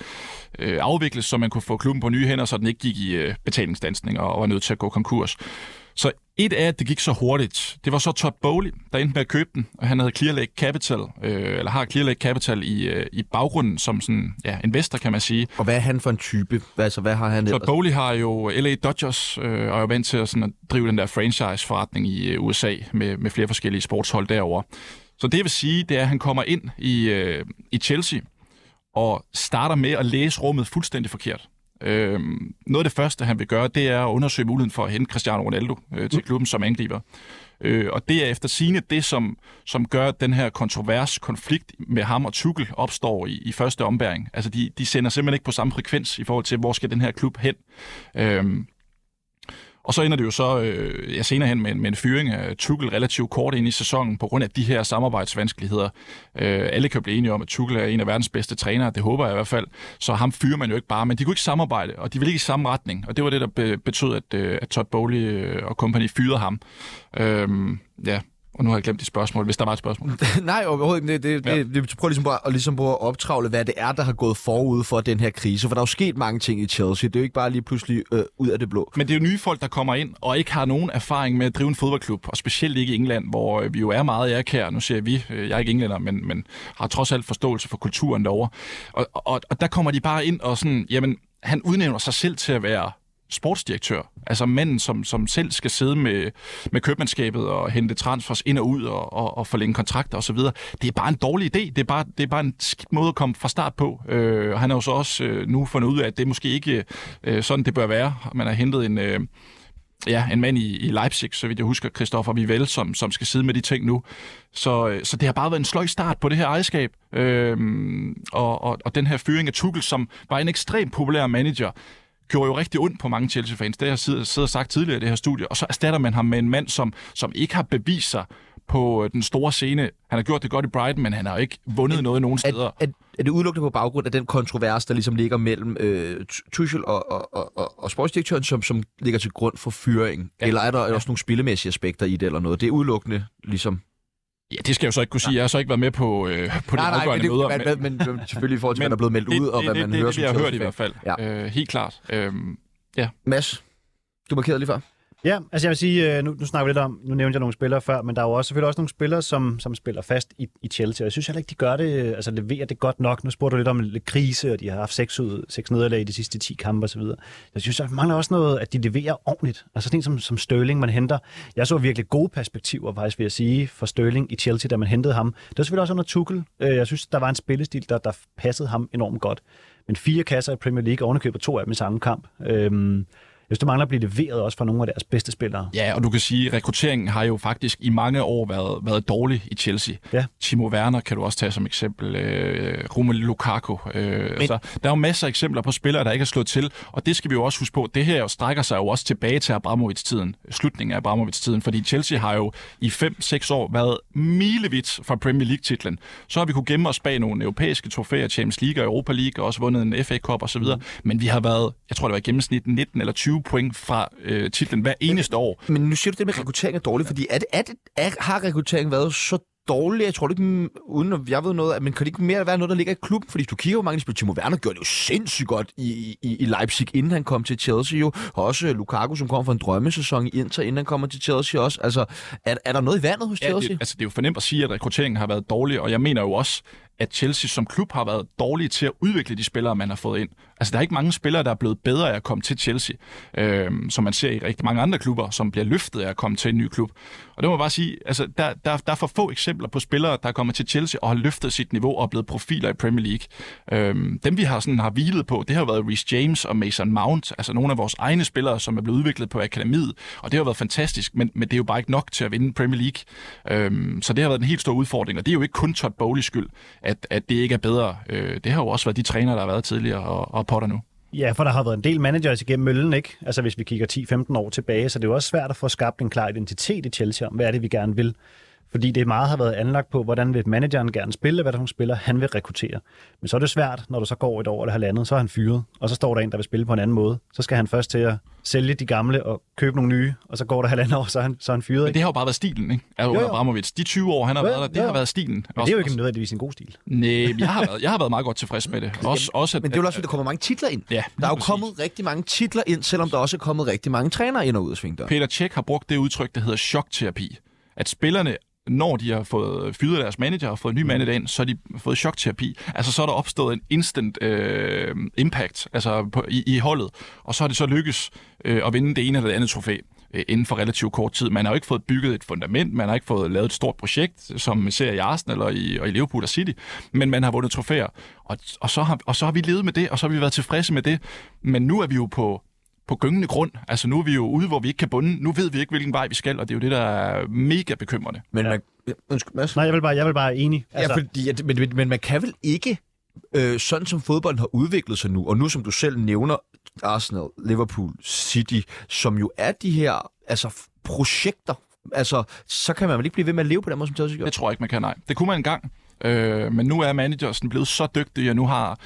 afvikles, så man kunne få klubben på nye hænder, så den ikke gik i øh, betalingsstandsning og var nødt til at gå konkurs. Så et af, at det gik så hurtigt, det var så Todd Boehly, der endte med at købe den, og han havde Clear Lake Capital, øh, eller har Clear Lake Capital i, øh, i baggrunden som sådan, ja, investor, kan man sige. Og hvad er han for en type? Altså, hvad har han? Todd Boehly har jo L A Dodgers, øh, og er vant til at, sådan, at drive den der franchise-forretning i øh, U S A med, med flere forskellige sportshold derover. Så det vil sige, det er, at han kommer ind i, øh, i Chelsea og starter med at læse rummet fuldstændig forkert. Øhm, noget af det første, han vil gøre, det er at undersøge muligheden for at hente Cristiano Ronaldo øh, til klubben som angriber. Øh, og det er efter sigende det, som, som gør, at den her kontrovers konflikt med ham og Tuchel opstår i, i første ombæring. Altså, de, de sender simpelthen ikke på samme frekvens i forhold til, hvor skal den her klub hen. Øhm, Og så ender det jo så øh, ja, senere hen med en, med en fyring af Tuchel relativt kort ind i sæsonen på grund af de her samarbejdsvanskeligheder. Øh, alle kan blive enige om, at Tuchel er en af verdens bedste trænere, det håber jeg i hvert fald. Så ham fyrer man jo ikke bare, men de kunne ikke samarbejde, og de ville ikke i samme retning. Og det var det, der be- betød, at, at Todd Boehly og company fyrede ham. Øh, ja. Og nu har jeg glemt de spørgsmål, hvis der var et spørgsmål. Nej, overhovedet ikke. Det, det, ja. det, det, prøv ligesom bare, at, ligesom bare at optravle, hvad det er, der har gået forud for den her krise. For der er jo sket mange ting i Chelsea. Det er jo ikke bare lige pludselig øh, ud af det blå. Men det er jo nye folk, der kommer ind og ikke har nogen erfaring med at drive en fodboldklub. Og specielt ikke i England, hvor vi jo er meget ærkære. Nu siger vi, jeg er ikke englænder, men, men har trods alt forståelse for kulturen derovre. Og, og, og der kommer de bare ind og sådan, jamen, han udnævner sig selv til at være sportsdirektør, altså manden, som, som selv skal sidde med, med købmandskabet og hente transfers ind og ud og, og, og forlænge kontrakter osv. Det er bare en dårlig idé. Det er bare, det er bare en skidt måde at komme fra start på. Øh, han har jo så også øh, nu fundet ud af, at det måske ikke øh, sådan, det bør være. Man har hentet en... Øh, Ja, en mand i, i Leipzig, så vidt jeg husker, Christoffer Vivel, som, som skal sidde med de ting nu. Så, så det har bare været en sløj start på det her ejerskab. Øhm, og, og, og den her fyring af Tuchel, som var en ekstremt populær manager, gjorde jo rigtig ondt på mange Chelsea-fans. Det har jeg siddet og sagt tidligere i det her studie. Og så erstatter man ham med en mand, som, som ikke har bevist sig på den store scene. Han har gjort det godt i Brighton, men han har ikke vundet er, noget nogen steder. Er, er, er det udelukkende på baggrund af den kontrovers, der ligesom ligger mellem øh, Tuchel og, og, og, og sportsdirektøren, som, som ligger til grund for fyringen? Ja. Eller er der ja. også nogle spillemæssige aspekter i det eller noget? Det er udelukkende ligesom... Ja, det skal jeg jo så ikke kunne sige. Nej. Jeg har så ikke været med på, øh, på nej, de afgørende møder. Nej, men, men, men selvfølgelig i forhold til, hvad der er blevet meldt det, ud, og det, hvad det, man det, hører det, som det, jeg har hørt i hvert fald. Ja. Øh, helt klart. Øhm, ja. Mads, du markerede lige før. Ja, altså jeg vil sige, nu, nu snakker vi lidt om, nu nævnte jeg nogle spillere før, men der er jo også, selvfølgelig også nogle spillere, som, som spiller fast i, i Chelsea, og jeg synes heller ikke, de gør det, altså leverer det godt nok. Nu spurgte du lidt om lidt krise, og de har haft seks, ud, seks nederlag i de sidste ti kampe osv. Jeg synes, der mangler også noget, at de leverer ordentligt. Altså sådan en som, som Sterling, man henter. Jeg så virkelig gode perspektiver, faktisk vil jeg sige, for Sterling i Chelsea, da man hentede ham. Det var selvfølgelig også under Tuchel. Jeg synes, der var en spillestil, der, der passede ham enormt godt. Men fire kasser i Premier League, ovenikøbet to af dem i samme kamp. Øhm, Hvis du mangler at blive leveret også fra nogle af deres bedste spillere. Ja, og du kan sige, at rekrutteringen har jo faktisk i mange år været, været dårlig i Chelsea. Ja. Timo Werner kan du også tage som eksempel. Øh, Romelu Lukaku. Øh, Men... altså, der er jo masser af eksempler på spillere, der ikke er slået til, og det skal vi jo også huske på. Det her jo strækker sig jo også tilbage til Abramovich-tiden. Slutningen af Abramovich-tiden, fordi Chelsea har jo i fem seks år været milevidt fra Premier League-titlen. Så har vi kunne gemme os bag nogle europæiske trofæer, Champions League og Europa League, og også vundet en F A Cup osv. Mm. Men vi har været, jeg tror det var i gennemsnit nitten eller tyve point fra øh, titlen hver eneste men, år. Men nu siger du det med, rekruttering er dårlig, fordi er det, er det, er, har rekrutteringen været så dårlig? Jeg tror ikke, uden at jeg ved noget, men kan det ikke mere være noget, der ligger i klubben? Fordi du kigger jo mange, Timo Werner gjorde det jo sindssygt godt i, i, i Leipzig, inden han kom til Chelsea jo. Og også Lukaku, som kom fra en drømmesæson i Inter, inden han kommer til Chelsea også. Altså, er, er der noget i vandet hos ja, Chelsea? Det, altså, det er jo for nemt at sige, at rekrutteringen har været dårlig, og jeg mener jo også, at Chelsea som klub har været dårlige til at udvikle de spillere, man har fået ind. Altså, der er ikke mange spillere, der er blevet bedre af at komme til Chelsea, øh, som man ser i rigtig mange andre klubber, som bliver løftet af at komme til en ny klub. Og det må man bare sige, altså, der, der, der er for få eksempler på spillere, der kommer til Chelsea og har løftet sit niveau og er blevet profiler i Premier League. Øh, dem, vi har, sådan, har hvilet på, det har været Reece James og Mason Mount, altså nogle af vores egne spillere, som er blevet udviklet på akademiet, og det har været fantastisk, men, men det er jo bare ikke nok til at vinde Premier League. Øh, så det har været en helt stor udfordring, og det er jo ikke kun Todd Boehly's skyld, At, at det ikke er bedre. Det har jo også været de trænere, der har været tidligere og, og Potter nu. Ja, for der har været en del managers igennem møllen, ikke? Altså hvis vi kigger ti femten år tilbage, så det er jo også svært at få skabt en klar identitet i Chelsea om, hvad er det, vi gerne vil. Fordi det meget har været anlagt på, hvordan vil manageren gerne spille, hvad der hun spiller, han vil rekruttere. Men så er det svært, når du så går et år eller halvandet, så er han fyret, og så står der en, der vil spille på en anden måde. Så skal han først til at sælge de gamle og købe nogle nye, og så går der halvandet år, så er han, så er han fyret. Men det har jo bare været stilen, ikke? Altså Abramovich, de tyve år, han har jo, været der, det jo. har været stilen. Men det er jo ikke nødvendigvis en god stil. Nej, jeg har været, jeg har været meget godt tilfreds med det. Også, også at, men det er jo også, at der kommer mange titler ind. Ja, der er jo præcis. kommet rigtig mange titler ind, selvom der også er kommet rigtig mange trænere ind og ud af svingdøren. Peter Cech har brugt det udtryk, der hedder chokterapi. At spillerne, når de har fået fyret deres manager og fået en ny manager ind, så har de fået chokterapi. Altså, så er der opstået en instant øh, impact altså på, i, i holdet, og så har det så lykkes øh, at vinde det ene eller det andet trofæ øh, inden for relativt kort tid. Man har jo ikke fået bygget et fundament, man har ikke fået lavet et stort projekt, som man ser i Arsenal og i, og i Liverpool og City, men man har vundet trofæer, og, og, så har, og så har vi levet med det, og så har vi været tilfredse med det. Men nu er vi jo på... på gyngende grund. Altså, nu er vi jo ude, hvor vi ikke kan bunde. Nu ved vi ikke, hvilken vej vi skal, og det er jo det, der er mega bekymrende. Men man... Ja. Undskyld, Mads. Nej, jeg vil bare, jeg vil bare enig. Altså... Ja, fordi, ja, men, men, men man kan vel ikke, øh, sådan som fodbolden har udviklet sig nu, og nu som du selv nævner, Arsenal, Liverpool, City, som jo er de her altså, projekter. Altså, så kan man vel ikke blive ved med at leve på den måde, som Chelsea gjorde? Det tror jeg ikke, man kan, nej. Det kunne man engang. Øh, men nu er managersen blevet så dygtig, og nu har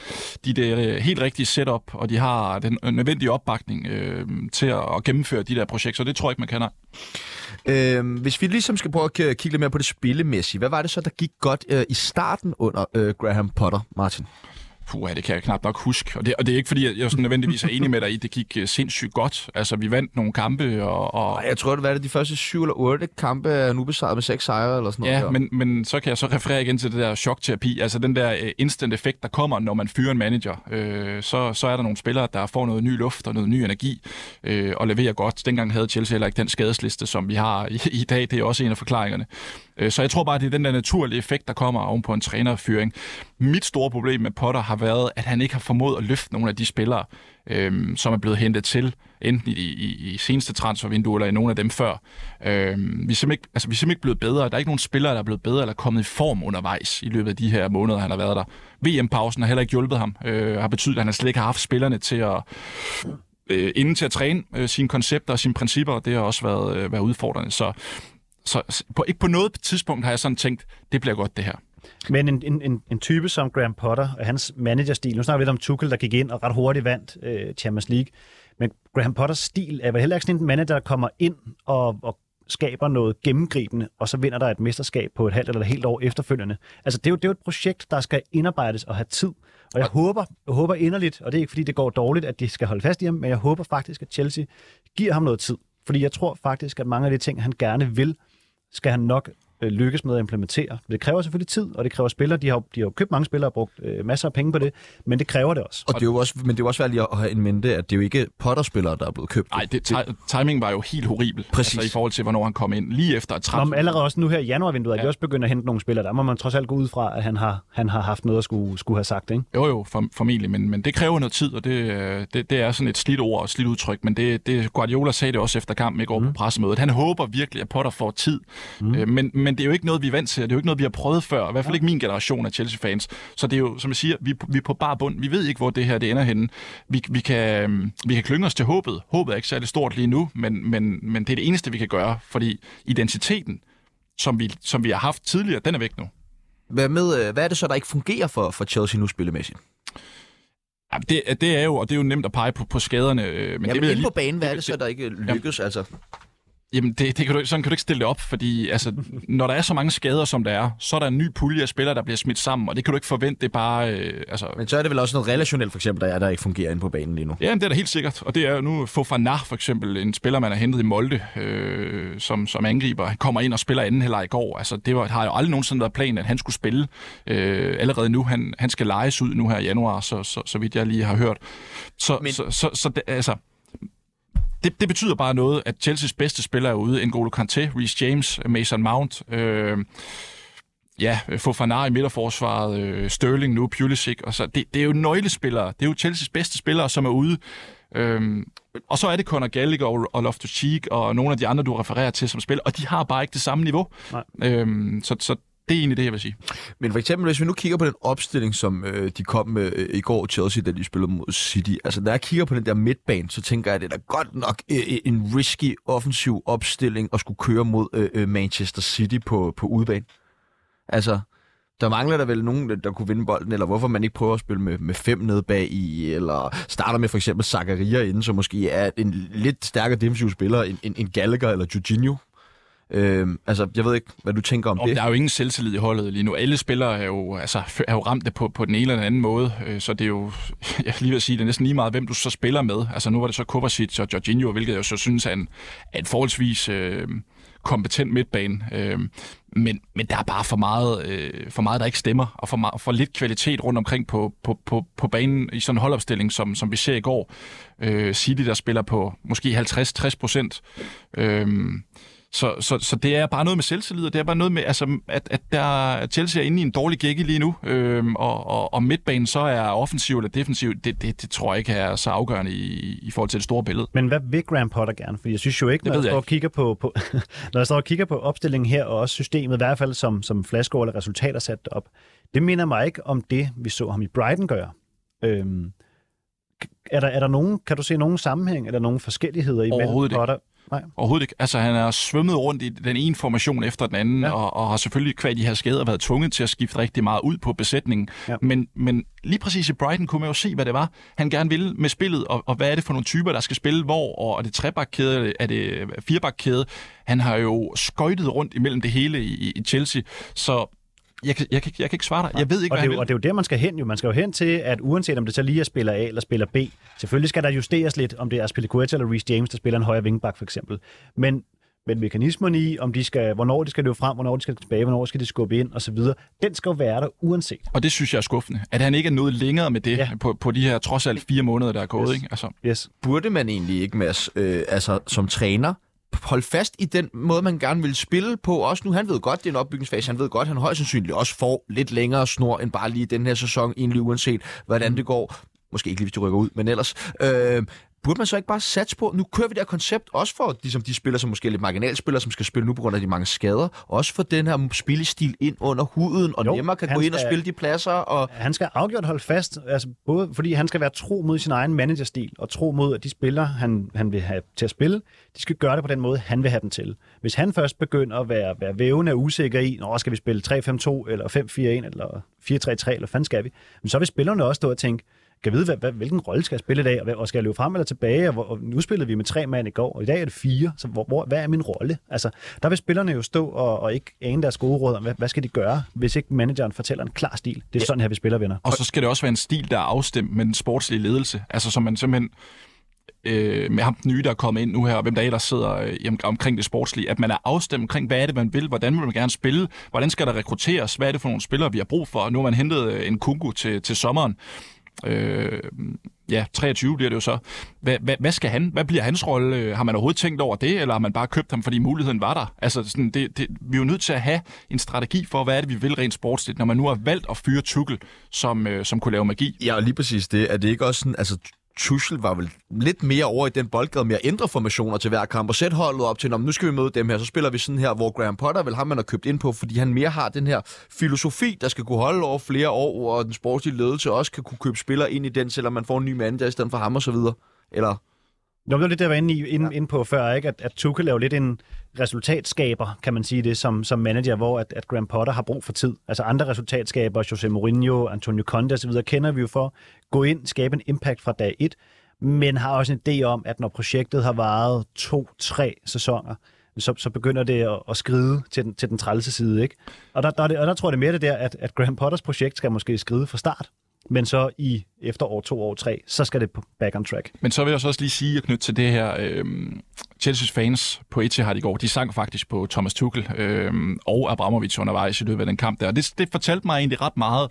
de det helt rigtige setup, og de har den nødvendige opbakning øh, til at gennemføre de der projekter, så det tror jeg ikke, man kan, nej. Øh, hvis vi ligesom skal prøve at kigge lidt mere på det spillemæssige, hvad var det så, der gik godt øh, i starten under øh, Graham Potter, Martin? Puh, det kan jeg knap nok huske. Og det, og det er ikke, fordi jeg sådan nødvendigvis er enig med dig i, det gik sindssygt godt. Altså, vi vandt nogle kampe, og... og... Jeg tror, det var det de første syv eller otte kampe er nu besejret med seks sejre, eller sådan noget. Ja, men, men så kan jeg så referere igen til det der chokterapi. Altså, den der instant effekt, der kommer, når man fyrer en manager. Øh, så, så er der nogle spillere, der får noget ny luft og noget ny energi, øh, og leverer godt. Dengang havde Chelsea heller ikke den skadesliste, som vi har i, i dag. Det er også en af forklaringerne. Øh, så jeg tror bare, det er den der naturlige effekt, der kommer oven på en trænerfyring. Mit store problem med Potter har været, at han ikke har formået at løfte nogle af de spillere, øhm, som er blevet hentet til, enten i, i, i seneste transfervindue eller i nogle af dem før. Øhm, vi, er simpelthen ikke, altså, vi er simpelthen ikke blevet bedre. Der er ikke nogen spillere, der er blevet bedre eller kommet i form undervejs i løbet af de her måneder, han har været der. V M-pausen har heller ikke hjulpet ham. Øh, har betydet, at han slet ikke har haft spillerne til at... Øh, inden til at træne øh, sine koncepter og sine principper. Det har også været, øh, været udfordrende. Så, så på, ikke på noget tidspunkt har jeg sådan tænkt, det bliver godt det her. Men en, en, en type som Graham Potter og hans managerstil, nu snakker vi lidt om Tuchel, der gik ind og ret hurtigt vandt øh, Champions League, men Graham Potters stil er vel heller ikke sådan en manager, der kommer ind og, og skaber noget gennemgribende, og så vinder der et mesterskab på et halvt eller et helt år efterfølgende. Altså det er jo, det er jo et projekt, der skal indarbejdes og have tid, og jeg håber, jeg håber inderligt, og det er ikke fordi det går dårligt, at de skal holde fast i ham, men jeg håber faktisk, at Chelsea giver ham noget tid, fordi jeg tror faktisk, at mange af de ting, han gerne vil, skal han nok lykkes med at implementere. Det kræver selvfølgelig tid, og det kræver spillere. De har, de har jo købt mange spillere og brugt øh, masser af penge på det, men det kræver det også. Og det er jo også, men det er jo også værd at have en mente, at det er jo ikke Potter-spillere, der er blevet købt. Nej, timingen var jo helt horribel. Præcis. Altså, i forhold til, hvornår han kom ind lige efter et træt. Nå, men allerede også nu her i januarvinduet, at ja. De også begynder at hente nogle spillere. Der må man trods alt gå ud fra, at han har, han har haft noget at skulle, skulle have sagt, ikke? Jo, jo, for, formentlig, men, men det kræver noget tid, og det, det, det er sådan et slidt ord og slidt udtryk, men det, det Guardiola sagde det også efter kampen i går mm. på pressemødet. Han håber virkelig, at Potter får tid, mm. øh, men, men Men det er jo ikke noget, vi er vant til, det er jo ikke noget, vi har prøvet før, i hvert fald ikke min generation af Chelsea-fans. Så det er jo, som jeg siger, vi, vi er på bar bund. Vi ved ikke, hvor det her det ender henne. Vi, vi, kan, vi kan klynge os til håbet. Håbet er ikke særlig stort lige nu, men, men, men det er det eneste, vi kan gøre, fordi identiteten, som vi, som vi har haft tidligere, den er væk nu. Hvad, med, hvad er det så, der ikke fungerer for, for Chelsea nu spillemæssigt? Det, det er jo, og det er jo nemt at pege på, på skaderne. Men ja, det men inde lige... på banen, hvad er det så, der ikke lykkes? Ja. Altså... Jamen, det, det kan du, sådan kan du ikke stille det op, fordi altså, når der er så mange skader, som der er, så er der en ny pulje af spillere, der bliver smidt sammen, og det kan du ikke forvente, det bare... Øh, altså... Men så er det vel også noget relationelt, for eksempel, der er, der ikke fungerer inde på banen lige nu? Ja, det er da helt sikkert, og det er jo nu Fofana, for eksempel, en spiller, man har hentet i Molde, øh, som, som angriber, han kommer ind og spiller anden halvleg i går, altså det var, har jo aldrig nogensinde været planen, at han skulle spille øh, allerede nu, han, han skal lejes ud nu her i januar, så, så, så vidt jeg lige har hørt. Så, Men... så, så, så det, altså... Det, det betyder bare noget, at Chelseas bedste spillere er ude. N'Golo Kanté, Reece James, Mason Mount, øh, ja, Fofana i midterforsvaret, øh, Sterling nu, Pulisic. Og så, det, det er jo nøglespillere. Det er jo Chelseas bedste spillere, som er ude. Øh, og så er det Conor Gallagher og, og Loftus-Cheek og nogle af de andre, du refererer til som spiller. Og de har bare ikke det samme niveau. Øh, så... så det er egentlig det, jeg vil sige. Men for eksempel, hvis vi nu kigger på den opstilling, som øh, de kom med øh, i går, Chelsea, da de spillede mod City. Altså, når jeg kigger på den der midtbane, så tænker jeg, at det er da godt nok øh, en risky offensiv opstilling at skulle køre mod øh, Manchester City på, på udebane. Altså, der mangler der vel nogen, der kunne vinde bolden, eller hvorfor man ikke prøver at spille med, med fem nede bag i, eller starter med for eksempel Zakaria inden, som måske er en lidt stærkere defensiv spiller end, end, end Gallagher eller Jorginho. Øhm, altså, jeg ved ikke, hvad du tænker om, om det. Der er jo ingen selvtillid i holdet lige nu. Alle spillere er jo, altså, er jo ramt det på, på den ene eller den anden måde, øh, så det er jo, jeg lige vil sige, det er næsten lige meget, hvem du så spiller med. Altså, nu var det så Kovacic og Jorginho, hvilket jeg så synes er en, er en forholdsvis øh, kompetent midtbane. Øh, men, men der er bare for meget, øh, for meget, der ikke stemmer, og for, meget, for lidt kvalitet rundt omkring på, på, på, på banen i sådan en holdopstilling, som, som vi ser i går. Øh, City, der spiller på måske halvtreds til tres procent. Øh, Så, så, så det er bare noget med selvtillid, og det er bare noget med, altså, at, at der Chelsea er inde i en dårlig gække lige nu, øhm, og, og, og midtbanen så er offensiv eller defensiv, det, det, det tror jeg ikke er så afgørende i, i forhold til det store billede. Men hvad vil Graham Potter gerne? Fordi jeg synes jo ikke, når jeg, jeg står og kigger på, på når jeg står og kigger på opstillingen her, og også systemet, i hvert fald som, som flaskår eller resultater sat op, det minder mig ikke om det, vi så ham i Brighton gøre. Øhm, Er der, er der nogen, kan du se nogen sammenhæng, er der nogen forskelligheder i mellem Potter? Nej. Overhovedet ikke. Altså, han har svømmet rundt i den ene formation efter den anden, ja. og, og har selvfølgelig kvad de her skader været tvunget til at skifte rigtig meget ud på besætningen. Ja. Men, men lige præcis i Brighton kunne man jo se, hvad det var, han gerne ville med spillet, og, og hvad er det for nogle typer, der skal spille hvor, og er det trebakkæde, er det firebakkæde? Han har jo skøjtet rundt imellem det hele i, i Chelsea, så... Jeg kan, jeg, kan, jeg kan ikke svare dig. Jeg ved ikke, og, hvad det jo, og det er jo der, man skal hen. Jo. Man skal jo hen til, at uanset om det så lige er spiller A eller spiller B, selvfølgelig skal der justeres lidt, om det er Aspilicueta eller Reece James, der spiller en højre vingbak for eksempel. Men, men mekanismerne i, om de skal, hvornår de skal løbe frem, hvornår de skal tilbage, hvornår skal de skubbe ind osv., den skal jo være der uanset. Og det synes jeg er skuffende, at han ikke er nået længere med det, ja. på, på de her trods alt fire måneder, der er gået. Yes. Ikke? Altså. Yes. Burde man egentlig ikke, Mads, øh, altså som træner, hold fast i den måde, man gerne vil spille på. Også nu, han ved godt, det er en opbygningsfase. Han ved godt, han højst sandsynligt også får lidt længere snor, end bare lige den her sæson, egentlig uanset hvordan det går. Måske ikke lige, hvis de rykker ud, men ellers. Øh, burde man så ikke bare satse på, nu kører vi det her koncept, også for ligesom de spillere, som måske er lidt marginalspillere, som skal spille nu på grund af de mange skader, også for den her spillestil ind under huden, og jo, nemmere kan gå ind og spille de pladser. Og... Han skal afgjort holde fast, altså både fordi han skal være tro mod sin egen managerstil, og tro mod, at de spillere, han, han vil have til at spille, de skal gøre det på den måde, han vil have dem til. Hvis han først begynder at være, være vævende og usikker i, nå, skal vi spille tre fem to, eller fem fire en, eller fire tre tre, eller fanden skal vi, men så vil spillerne også stå og tænke, kan vide, hvad, hvad, hvilken rolle skal jeg spille i dag, og skal jeg løbe frem eller tilbage, og, hvor, og nu spillede vi med tre mand i går, og i dag er det fire, så hvor, hvor, hvad er min rolle? Altså, der vil spillerne jo stå og, og ikke ane deres gode råd om, hvad, hvad skal de gøre, hvis ikke manageren fortæller en klar stil. Det er sådan her, vi spiller, venner. Og så skal det også være en stil, der er afstemt med den sportslige ledelse, altså som man simpelthen... Øh, med ham den nye, der er kommet ind nu her, og hvem der ellers sidder øh, omkring det sportslige, at man er afstemt omkring, hvad er det, man vil, hvordan vil man gerne spille, hvordan skal der rekrutteres, hvad er det for nogle spillere, vi har brug for, og nu har man hentet en Kungu til, til sommeren. Øh, ja, treogtyve bliver det jo så. Hva, hva, hvad skal han? Hvad bliver hans rolle? Har man overhovedet tænkt over det, eller har man bare købt ham, fordi muligheden var der? Altså, sådan, det, det, vi er jo nødt til at have en strategi for, hvad er det, vi vil rent sportsligt, når man nu har valgt at fyre Tuchel, som, øh, som kunne lave magi. Ja, og lige præcis det. Er det ikke også sådan, altså Tuchel var vel lidt mere over i den boldgade med at ændre formationer til hver kamp og sætte holdet op til, nu skal vi møde dem her, så spiller vi sådan her, hvor Graham Potter vel har man har købt ind på, fordi han mere har den her filosofi, der skal kunne holde over flere år, og den sportslige ledelse også kan kunne købe spillere ind i den, selvom man får en ny mand der i stedet for ham og så videre. Eller... Nå, det var lidt der, jeg var inde, i, inde, ja. inde på før, ikke? At, at Tuchel laver lidt en resultatskaber, kan man sige det, som, som manager, hvor at, at Graham Potter har brug for tid. Altså andre resultatskaber, Jose Mourinho, Antonio Conte osv., kender vi jo for. Gå ind, skabe en impact fra dag et, men har også en idé om, at når projektet har varet to-tre sæsoner, så, så begynder det at, at skride til den, til den trælse side, ikke? Og der, der, og der tror jeg det mere det der, at, at Graham Potters projekt skal måske skride fra start. Men så i efter år to, år tre, så skal det back on track. Men så vil jeg så også lige sige og knytte til det her. Øh, Chelsea's fans på Etihad i går, de sang faktisk på Thomas Tuchel øh, og Abramovich undervejs i løbet af den kamp der. Og det, det fortalte mig egentlig ret meget,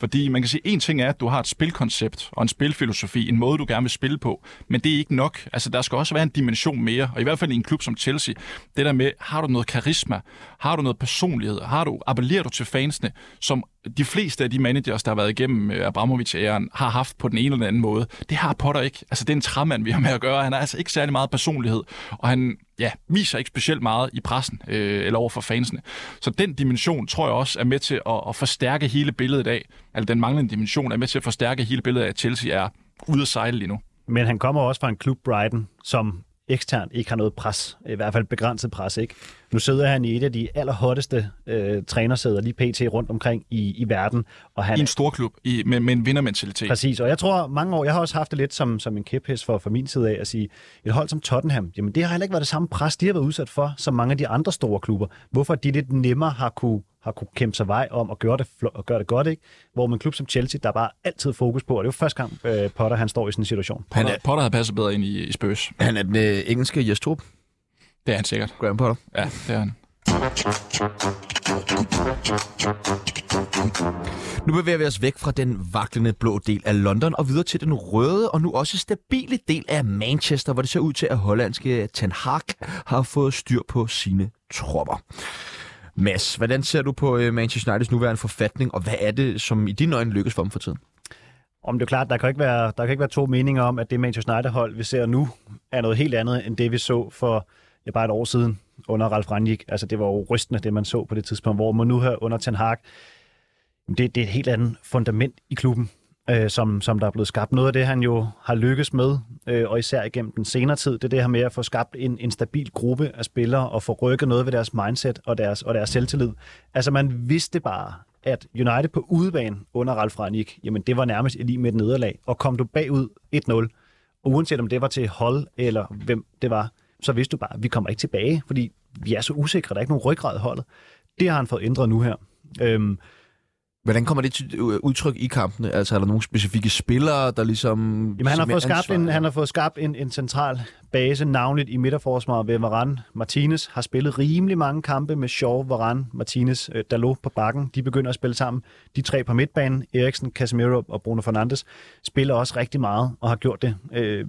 fordi man kan sige, en ting er, at du har et spilkoncept og en spilfilosofi, en måde, du gerne vil spille på, men det er ikke nok. Altså, der skal også være en dimension mere, og i hvert fald i en klub som Chelsea. Det der med, har du noget karisma? Har du noget personlighed? Har du, appellerer du til fansene, som de fleste af de managers, der har været igennem Abramovich-æren, har haft på den ene eller anden måde. Det har Potter ikke. Altså, det er en træmand, vi har med at gøre. Han har altså ikke særlig meget personlighed, og han ja, viser ikke specielt meget i pressen øh, eller over for fansene. Så den dimension, tror jeg også, er med til at, at forstærke hele billedet af, altså den manglende dimension er med til at forstærke hele billedet af, at Chelsea er ude at sejle lige nu. Men han kommer også fra en klub, Brighton, som eksternt ikke har noget pres, i hvert fald begrænset pres, ikke? Nu sidder han i et af de allerhotteste øh, trænersæder lige pt. Rundt omkring i, i verden. Og han I en stor klub i, med, med en vindermentalitet. Præcis, og jeg tror mange år, jeg har også haft det lidt som, som en kæphest for, for min side af at sige, et hold som Tottenham, jamen det har heller ikke været det samme pres, de har været udsat for, som mange af de andre store klubber. Hvorfor de lidt nemmere har kunne, har kunne kæmpe sig vej om og gøre det, fl- og gøre det godt, ikke? Hvor med en klub som Chelsea, der er bare altid fokus på, og det er jo første gang øh, Potter, han står i sådan en situation. Potter, han er, Potter havde passet bedre ind i, i Spurs. Han er den øh, engelske Jestrup. Det er han sikkert. Graham Potter. Ja, det er han. Nu bevæger vi os væk fra den vaklende blå del af London og videre til den røde og nu også stabile del af Manchester, hvor det ser ud til, at hollandske Ten Hag har fået styr på sine tropper. Mads, hvordan ser du på Manchester Uniteds nuværende forfatning, og hvad er det, som i dine øjne lykkes for dem for tiden? Om det er klart, der kan ikke være, der kan ikke være to meninger om, at det Manchester United-hold, vi ser nu, er noget helt andet end det, vi så for ja, bare et år siden under Ralf Rangnick. Altså, det var jo rystende, det man så på det tidspunkt, hvor man nu her under Ten Hag, det, det er et helt andet fundament i klubben. øh, som, som der er blevet skabt. Noget af det, han jo har lykkes med, øh, og især igennem den senere tid, det er det her med at få skabt en, en stabil gruppe af spillere og få rykket noget ved deres mindset og deres, og deres selvtillid. Altså man vidste bare, at United på udebane under Ralf Rangnick, jamen det var nærmest lige med et nederlag, og kom du bagud et nul, og uanset om det var til hold eller hvem det var, så vidste du bare, at vi kommer ikke tilbage, fordi vi er så usikre, der er ikke nogen ryggrad holdet. Det har han fået ændret nu her. Øhm, Hvordan kommer det til udtryk i kampene? Altså er der nogle specifikke spillere, der ligesom... Jamen, han, har fået skabt en, han har fået skabt en, en central base, navnligt i midterforsvaret ved Varane. Martínez har spillet rimelig mange kampe med Shaw, Varane, Martínez, Dalot på bakken. De begynder at spille sammen. De tre på midtbanen, Eriksen, Casemiro og Bruno Fernandes, spiller også rigtig meget og har gjort det. Øh,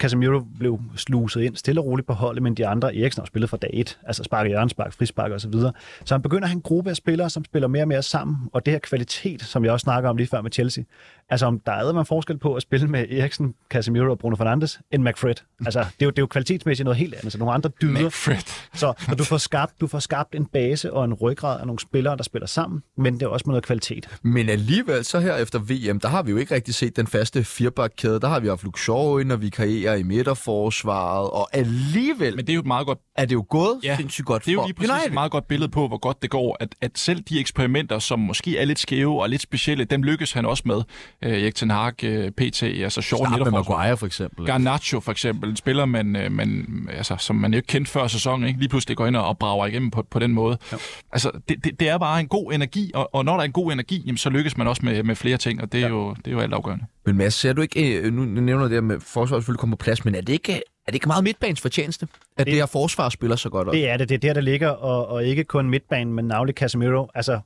Casemiro blev sluset ind stille og roligt på holdet, men de andre, Eriksen har spillet fra dag et, altså spark i hjørnespark, frispark osv. Så, så han begynder at have en gruppe af spillere, som spiller mere og mere sammen, og det her kvalitet, som jeg også snakker om lige før med Chelsea, altså om der er man forskel på at spille med Eriksen, Casemiro og Bruno Fernandes, end McFred. Altså det er jo, det er jo kvalitetsmæssigt noget helt andet, så nogle andre dyder. Så og du, får skabt, du får skabt en base og en ryggrad af nogle spillere, der spiller sammen, men det er også med noget kvalitet. Men alligevel, så her efter V M, der har vi jo ikke rigtig set den faste firebakkæde, der har vi haft Luke Shaw ind, og vi kan i midterforsvaret, og alligevel... Men det er jo et meget godt... Er det jo gået ja, sindssygt godt for? Det er jo lige præcis United. Et meget godt billede på, hvor godt det går, at, at selv de eksperimenter, som måske er lidt skæve og lidt specielle, dem lykkes han også med. Øh, Erik ten Hag, øh, P T, altså sjov midterforsvar. Start med Maguire for eksempel. Garnacho for eksempel, en spiller, man, øh, man, altså, som man jo ikke kendte før sæsonen, ikke? Lige pludselig går ind og brager igennem på, på den måde. Ja. Altså, det, det, det er bare en god energi, og, og når der er en god energi, jamen, så lykkes man også med, med flere ting, og det er, ja. jo, det er jo altafgørende. Men Mads, ser du ikke... Nu nævner du det her med forsvaret selvfølgelig kommer på plads, men er det ikke... Er det ikke meget midtbanens fortjeneste, at det, det her forsvar spiller så godt op? Det er det. Det er der, der ligger, og, og ikke kun midtbanen, men navnlig Casemiro. Altså,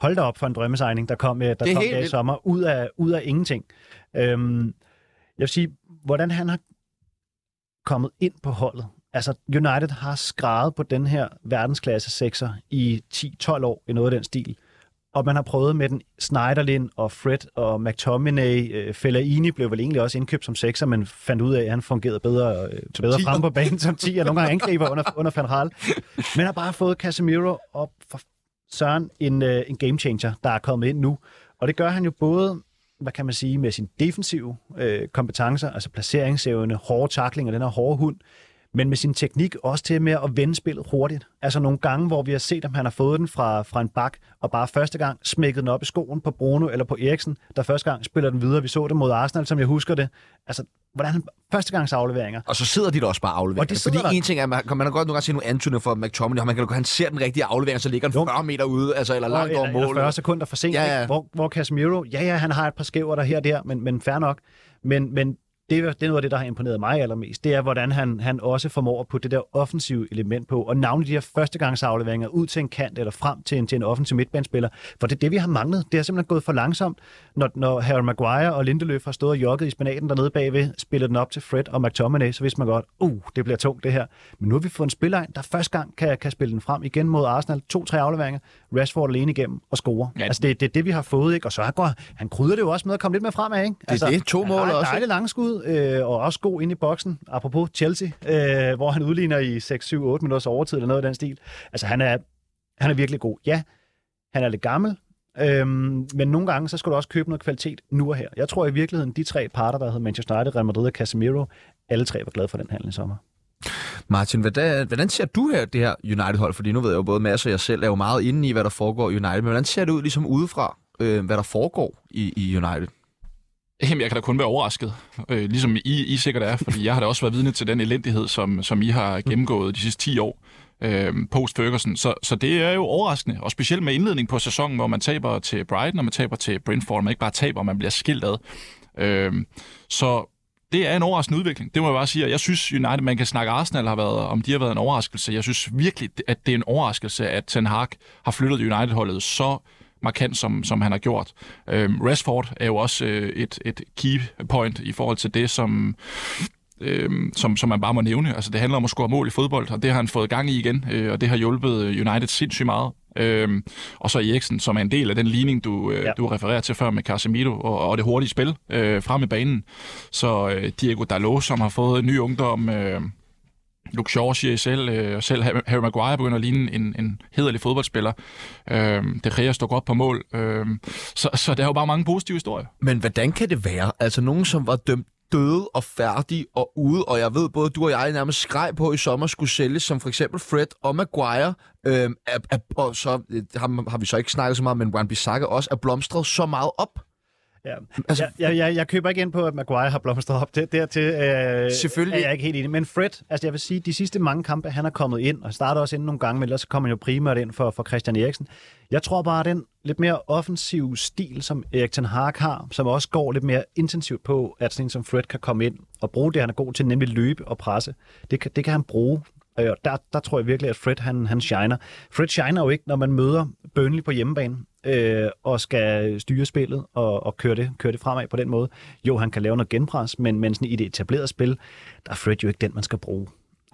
hold da op for en drømmesegning, der kom, der kom der i sommer, ud af, ud af ingenting. Øhm, jeg vil sige, hvordan han har kommet ind på holdet. Altså, United har skreget på den her verdensklasse sekser i ti tolv år, i noget af den stil. Og man har prøvet med den Schneiderlin og Fred og McTominay. Fellaini blev vel egentlig også indkøbt som sekser, men fandt ud af, at han fungerede bedre, bedre frem på banen som ti, og nogle gange angriber under, under Van Gaal. Men har bare fået Casemiro op for Søren, en, en gamechanger, der er kommet ind nu. Og det gør han jo både, hvad kan man sige, med sine defensive øh, kompetencer, altså placeringsevne, hårde tackling og den her hårde hund, men med sin teknik også til med at vende spillet hurtigt. Altså nogle gange, hvor vi har set, om han har fået den fra, fra en bak, og bare første gang smækket den op i skoen på Bruno eller på Eriksen, der første gang spiller den videre. Vi så det mod Arsenal, som jeg husker det. Altså, hvordan han førstegangs afleveringer. Og så sidder de da også bare afleveringer. Fordi der... en ting er, man kan man godt nu godt se nu Antony for McTominay, og man kan han ser den rigtige aflevering, så ligger den fyrre meter ude, altså eller langt over målet. fyrre sekunder for sent, ja, ja. Hvor, hvor Casemiro, ja ja, han har et par skæver der her og der, men, men fair nok. Men, men Det, det er noget af det, der har imponeret mig allermest. Det er, hvordan han, han også formår at putte det der offensive element på, og navnlig de her førstegangsafleveringer ud til en kant eller frem til en, til en offensiv midtbanespiller. For det er det, vi har manglet. Det har simpelthen gået for langsomt, når, når Harry Maguire og Lindeløf har stået og jogget i spinaten dernede bagved, spillet den op til Fred og McTominay, så vidste man godt, uh, det bliver tungt det her. Men nu har vi fået en spiller ind, der første gang kan, kan spille den frem igen mod Arsenal. to-tre afleveringer, Rashford alene igennem og score. Ja. Altså, det er det, det, vi har fået, ikke? Og så går han krydder det jo også med at komme lidt mere fremad, ikke? Altså, det er det. To mål også. Dejligt langskud. Øh, og også god ind i boksen, apropos Chelsea, øh, hvor han udligner i seks syv otte minutters overtid eller noget af den stil. Altså, han er, han er virkelig god. Ja, han er lidt gammel, øh, men nogle gange, så skal du også købe noget kvalitet nu og her. Jeg tror i virkeligheden, de tre parter, der hedder Manchester United, Real Madrid og Casemiro, alle tre var glade for den handel i sommer. Martin, hvordan, hvordan ser du her det her United-hold? Fordi nu ved jeg jo både Mads og jeg selv er jo meget inde i, hvad der foregår i United, men hvordan ser det ud ligesom udefra, øh, hvad der foregår i, i United? Jamen, jeg kan da kun være overrasket, øh, ligesom I, I sikkert er, fordi jeg har da også været vidne til den elendighed, som, som I har gennemgået de sidste ti år øh, post-Ferguson. Så, så det er jo overraskende, og specielt med indledning på sæsonen, hvor man taber til Brighton, og man taber til Brentford, man ikke bare taber, man bliver skilt ad. Øh, så det er en overraskende udvikling, det må jeg bare sige. Jeg synes, United, man kan snakke Arsenal, har været, om de har været en overraskelse. Jeg synes virkelig, at det er en overraskelse, at Ten Hag har flyttet United-holdet så markant, som, som han har gjort. Øhm, Rashford er jo også øh, et, et key point i forhold til det, som, øhm, som, som man bare må nævne. Altså, det handler om at score mål i fodbold, og det har han fået gang i igen, øh, og det har hjulpet United sindssygt meget. Øhm, og så Eriksen, som er en del af den ligning, du, øh, ja. du refererer til før med Casemiro, og, og det hurtige spil øh, frem i banen. Så øh, Diego Dalot, som har fået ny ungdom... Øh, Luke Shaw siger I selv, øh, og selv Harry Maguire begynder at ligne en, en hederlig fodboldspiller. Øh, det kræver står godt på mål. Øh, så, så der er jo bare mange positive historier. Men hvordan kan det være? Altså nogen, som var dømt døde og færdige og ude, og jeg ved både du og jeg nærmest skreg på i sommer skulle sælges, som for eksempel Fred og Maguire, øhm, er, er, og så har, har vi så ikke snakket så meget, men Wan-Bissaka også er blomstret så meget op. Ja. Altså, jeg, jeg, jeg køber ikke ind på, at Maguire har blomstret op. Det, dertil øh, selvfølgelig. Er jeg ikke helt enig. Men Fred, altså jeg vil sige, de sidste mange kampe, han er kommet ind, og starter også ind nogle gange, men ellers kommer han jo primært ind for, for Christian Eriksen. Jeg tror bare, den lidt mere offensiv stil, som Erik ten Hag har, som også går lidt mere intensivt på, at sådan en som Fred kan komme ind og bruge det, han er god til, nemlig løbe og presse. Det kan, det kan han bruge. Og der, der tror jeg virkelig, at Fred, han, han shiner. Fred shiner jo ikke, når man møder Burnley på hjemmebane. Øh, og skal styre spillet og, og køre, det, køre det fremad på den måde. Jo, han kan lave noget genpres, men, men sådan i det etablerede spil, der er Fred jo ikke den, man skal bruge.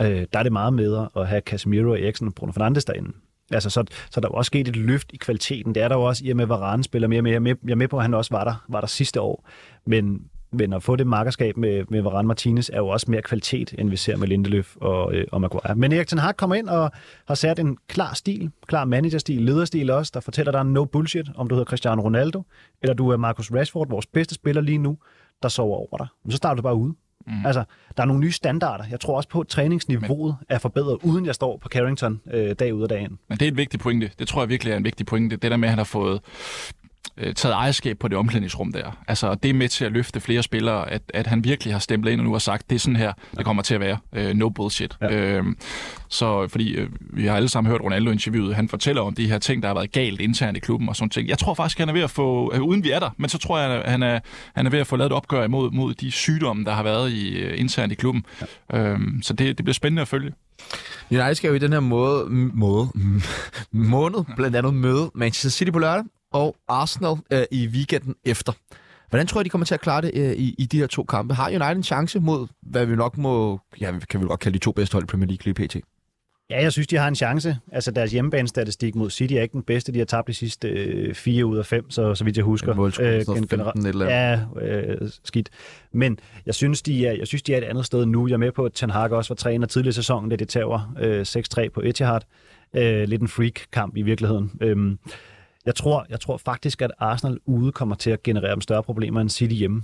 Øh, der er det meget med at have Casemiro, Eriksen og Bruno Fernandes derinde. Altså, så, så der er også sket et løft i kvaliteten. Det er der jo også i og med, at Varane spiller mere og mere. Jeg er med, jeg er med på, at han også var der, var der sidste år. Men, men at få det markerskab med, med Varane Martinez er jo også mere kvalitet, end vi ser med Lindeløf og, øh, og Maguire. Men Erik ten Hag kommer ind og har sat en klar stil, klar managerstil, lederstil også, der fortæller dig no bullshit, om du hedder Cristiano Ronaldo, eller du er Marcus Rashford, vores bedste spiller lige nu, der sover over dig. Men så starter du bare ude. Mm. Altså, der er nogle nye standarder. Jeg tror også på, at træningsniveauet men... er forbedret, uden jeg står på Carrington øh, dag ud af dagen. Men det er et vigtigt pointe. Det tror jeg virkelig er en vigtig pointe. Det der med, at han har fået taget ejerskab på det omklædningsrum der. Altså, det er med til at løfte flere spillere, at, at han virkelig har stemplet ind og nu har sagt, det er sådan her, det kommer til at være. Uh, no bullshit. Ja. Øhm, så fordi uh, vi har alle sammen hørt Ronaldo-interviewet, han fortæller om de her ting, der har været galt internt i klubben og sådan ting. Jeg tror faktisk, han er ved at få, uh, uden vi er der, men så tror jeg, at han er, han er ved at få lavet et opgør imod mod de sygdomme, der har været i, uh, internt i klubben. Ja. Øhm, så det, det bliver spændende at følge. United skal jo i den her måde, måde måned blandt andet møde Manchester City på lørdag, og Arsenal øh, i weekenden efter. Hvordan tror jeg, de kommer til at klare det øh, i, i de her to kampe? Har United en chance mod, hvad vi nok må, ja, kan vi godt kalde de to bedste hold i Premier League lige pt? Ja, jeg synes, de har en chance. Altså, deres hjemmebanestatistik mod City er ikke den bedste. De har tabt de sidste øh, fire ud af fem, så, så vidt jeg husker. Målskud, ja, øh, skidt. Men jeg synes, de er, jeg synes, de er et andet sted nu. Jeg er med på, at Ten Hag også var træner tidligere i sæsonen, da det tager øh, seks tre på Etihad. Øh, lidt en freak-kamp i virkeligheden. Øh, Jeg tror, jeg tror faktisk, at Arsenal ude kommer til at generere dem større problemer end City hjemme.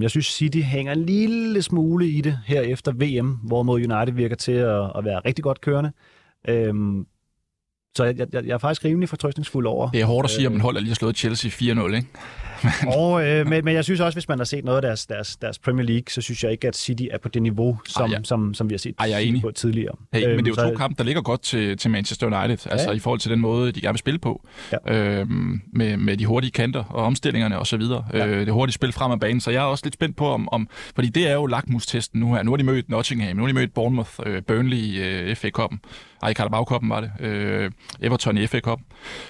Jeg synes, City hænger en lille smule i det her efter V M, hvorimod United virker til at være rigtig godt kørende. Så jeg, jeg, jeg er faktisk rimelig fortrøstningsfuld over. Det er hårdt at sige, at man holder lige har slået Chelsea fire nul, ikke? og, øh, men, men jeg synes også, hvis man har set noget af deres, deres, deres Premier League, så synes jeg ikke, at City er på det niveau, som, ah, ja. som, som vi har set ah, jeg er på tidligere. Hey, øhm, men det er jo så to kampe, der ligger godt til, til Manchester United, ja. Altså i forhold til den måde, de gerne vil spille på, ja. øhm, med, med de hurtige kanter og omstillingerne osv. Og ja. øh, det hurtige spil frem af banen, så jeg er også lidt spændt på, om, om fordi det er jo lakmustesten nu her. Nu har de mødt Nottingham, nu har de mødt Bournemouth, øh, Burnley, øh, F A-koppen. Ej, Carabao-koppen var det. Øh, Everton i F A-koppen.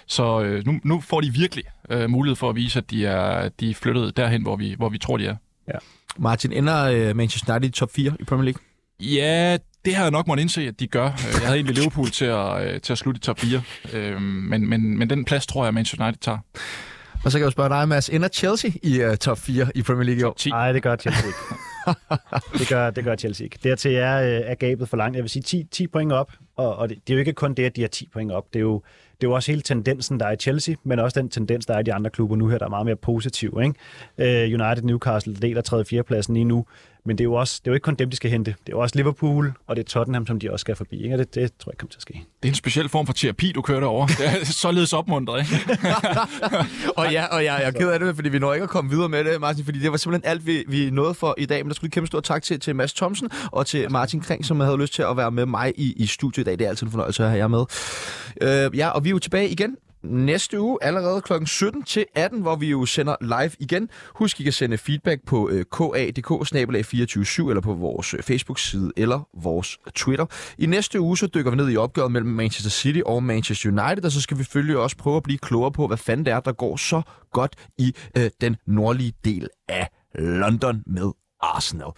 Så øh, nu, nu får de virkelig øh, mulighed for at vise, at de er, de er flyttet derhen, hvor vi, hvor vi tror, de er. Ja. Martin, ender øh, Manchester United i top fire i Premier League? Ja, det har jeg nok måttet indse, at de gør. Jeg havde egentlig Liverpool til at, øh, til at slutte i top fire. Øh, men, men, men den plads, tror jeg, Manchester United tager. Og så kan jeg jo spørge dig, Mads. Ender Chelsea i uh, top fire i Premier League i år? Nej, det gør Chelsea ikke. det, gør, det gør Chelsea ikke. Dertil er, er gabet for langt. Jeg vil sige ti, ti point op, og, og det, det er jo ikke kun det, at de har ti point op. Det er, jo, det er jo også hele tendensen, der er i Chelsea, men også den tendens, der er i de andre klubber nu her, der er meget mere positiv. Ikke? Uh, United, Newcastle deler tredje og fjerde pladsen lige nu, men det er, jo også, det er jo ikke kun dem, de skal hente. Det er også Liverpool, og det er Tottenham, som de også skal forbi. Ikke? Og det, det tror jeg kommer til at ske. Det er en speciel form for terapi, du kører derovre. Det er således opmuntret, ikke? og ja, og ja, jeg er ked af det, fordi vi når ikke at komme videre med det, Martin, fordi det var simpelthen alt, vi, vi nåede for i dag. Men der skulle et kæmpe stort tak til, til Mads Thomsen og til Martin Kring, som havde lyst til at være med mig i, i studiet i dag. Det er altid en fornøjelse at have jer med. Øh, ja, og vi er jo tilbage igen næste uge, allerede klokken sytten til atten, hvor vi jo sender live igen. Husk, I kan sende feedback på øh, k a d k bindestreg to fire syv eller på vores Facebook-side eller vores Twitter. I næste uge så dykker vi ned i opgøret mellem Manchester City og Manchester United, og så skal vi selvfølgelig også prøve at blive klogere på, hvad fanden det er, der går så godt i øh, den nordlige del af London med Arsenal.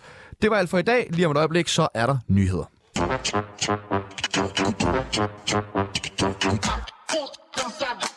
Det var alt for i dag. Lige om et øjeblik, så er der nyheder. Don't stop.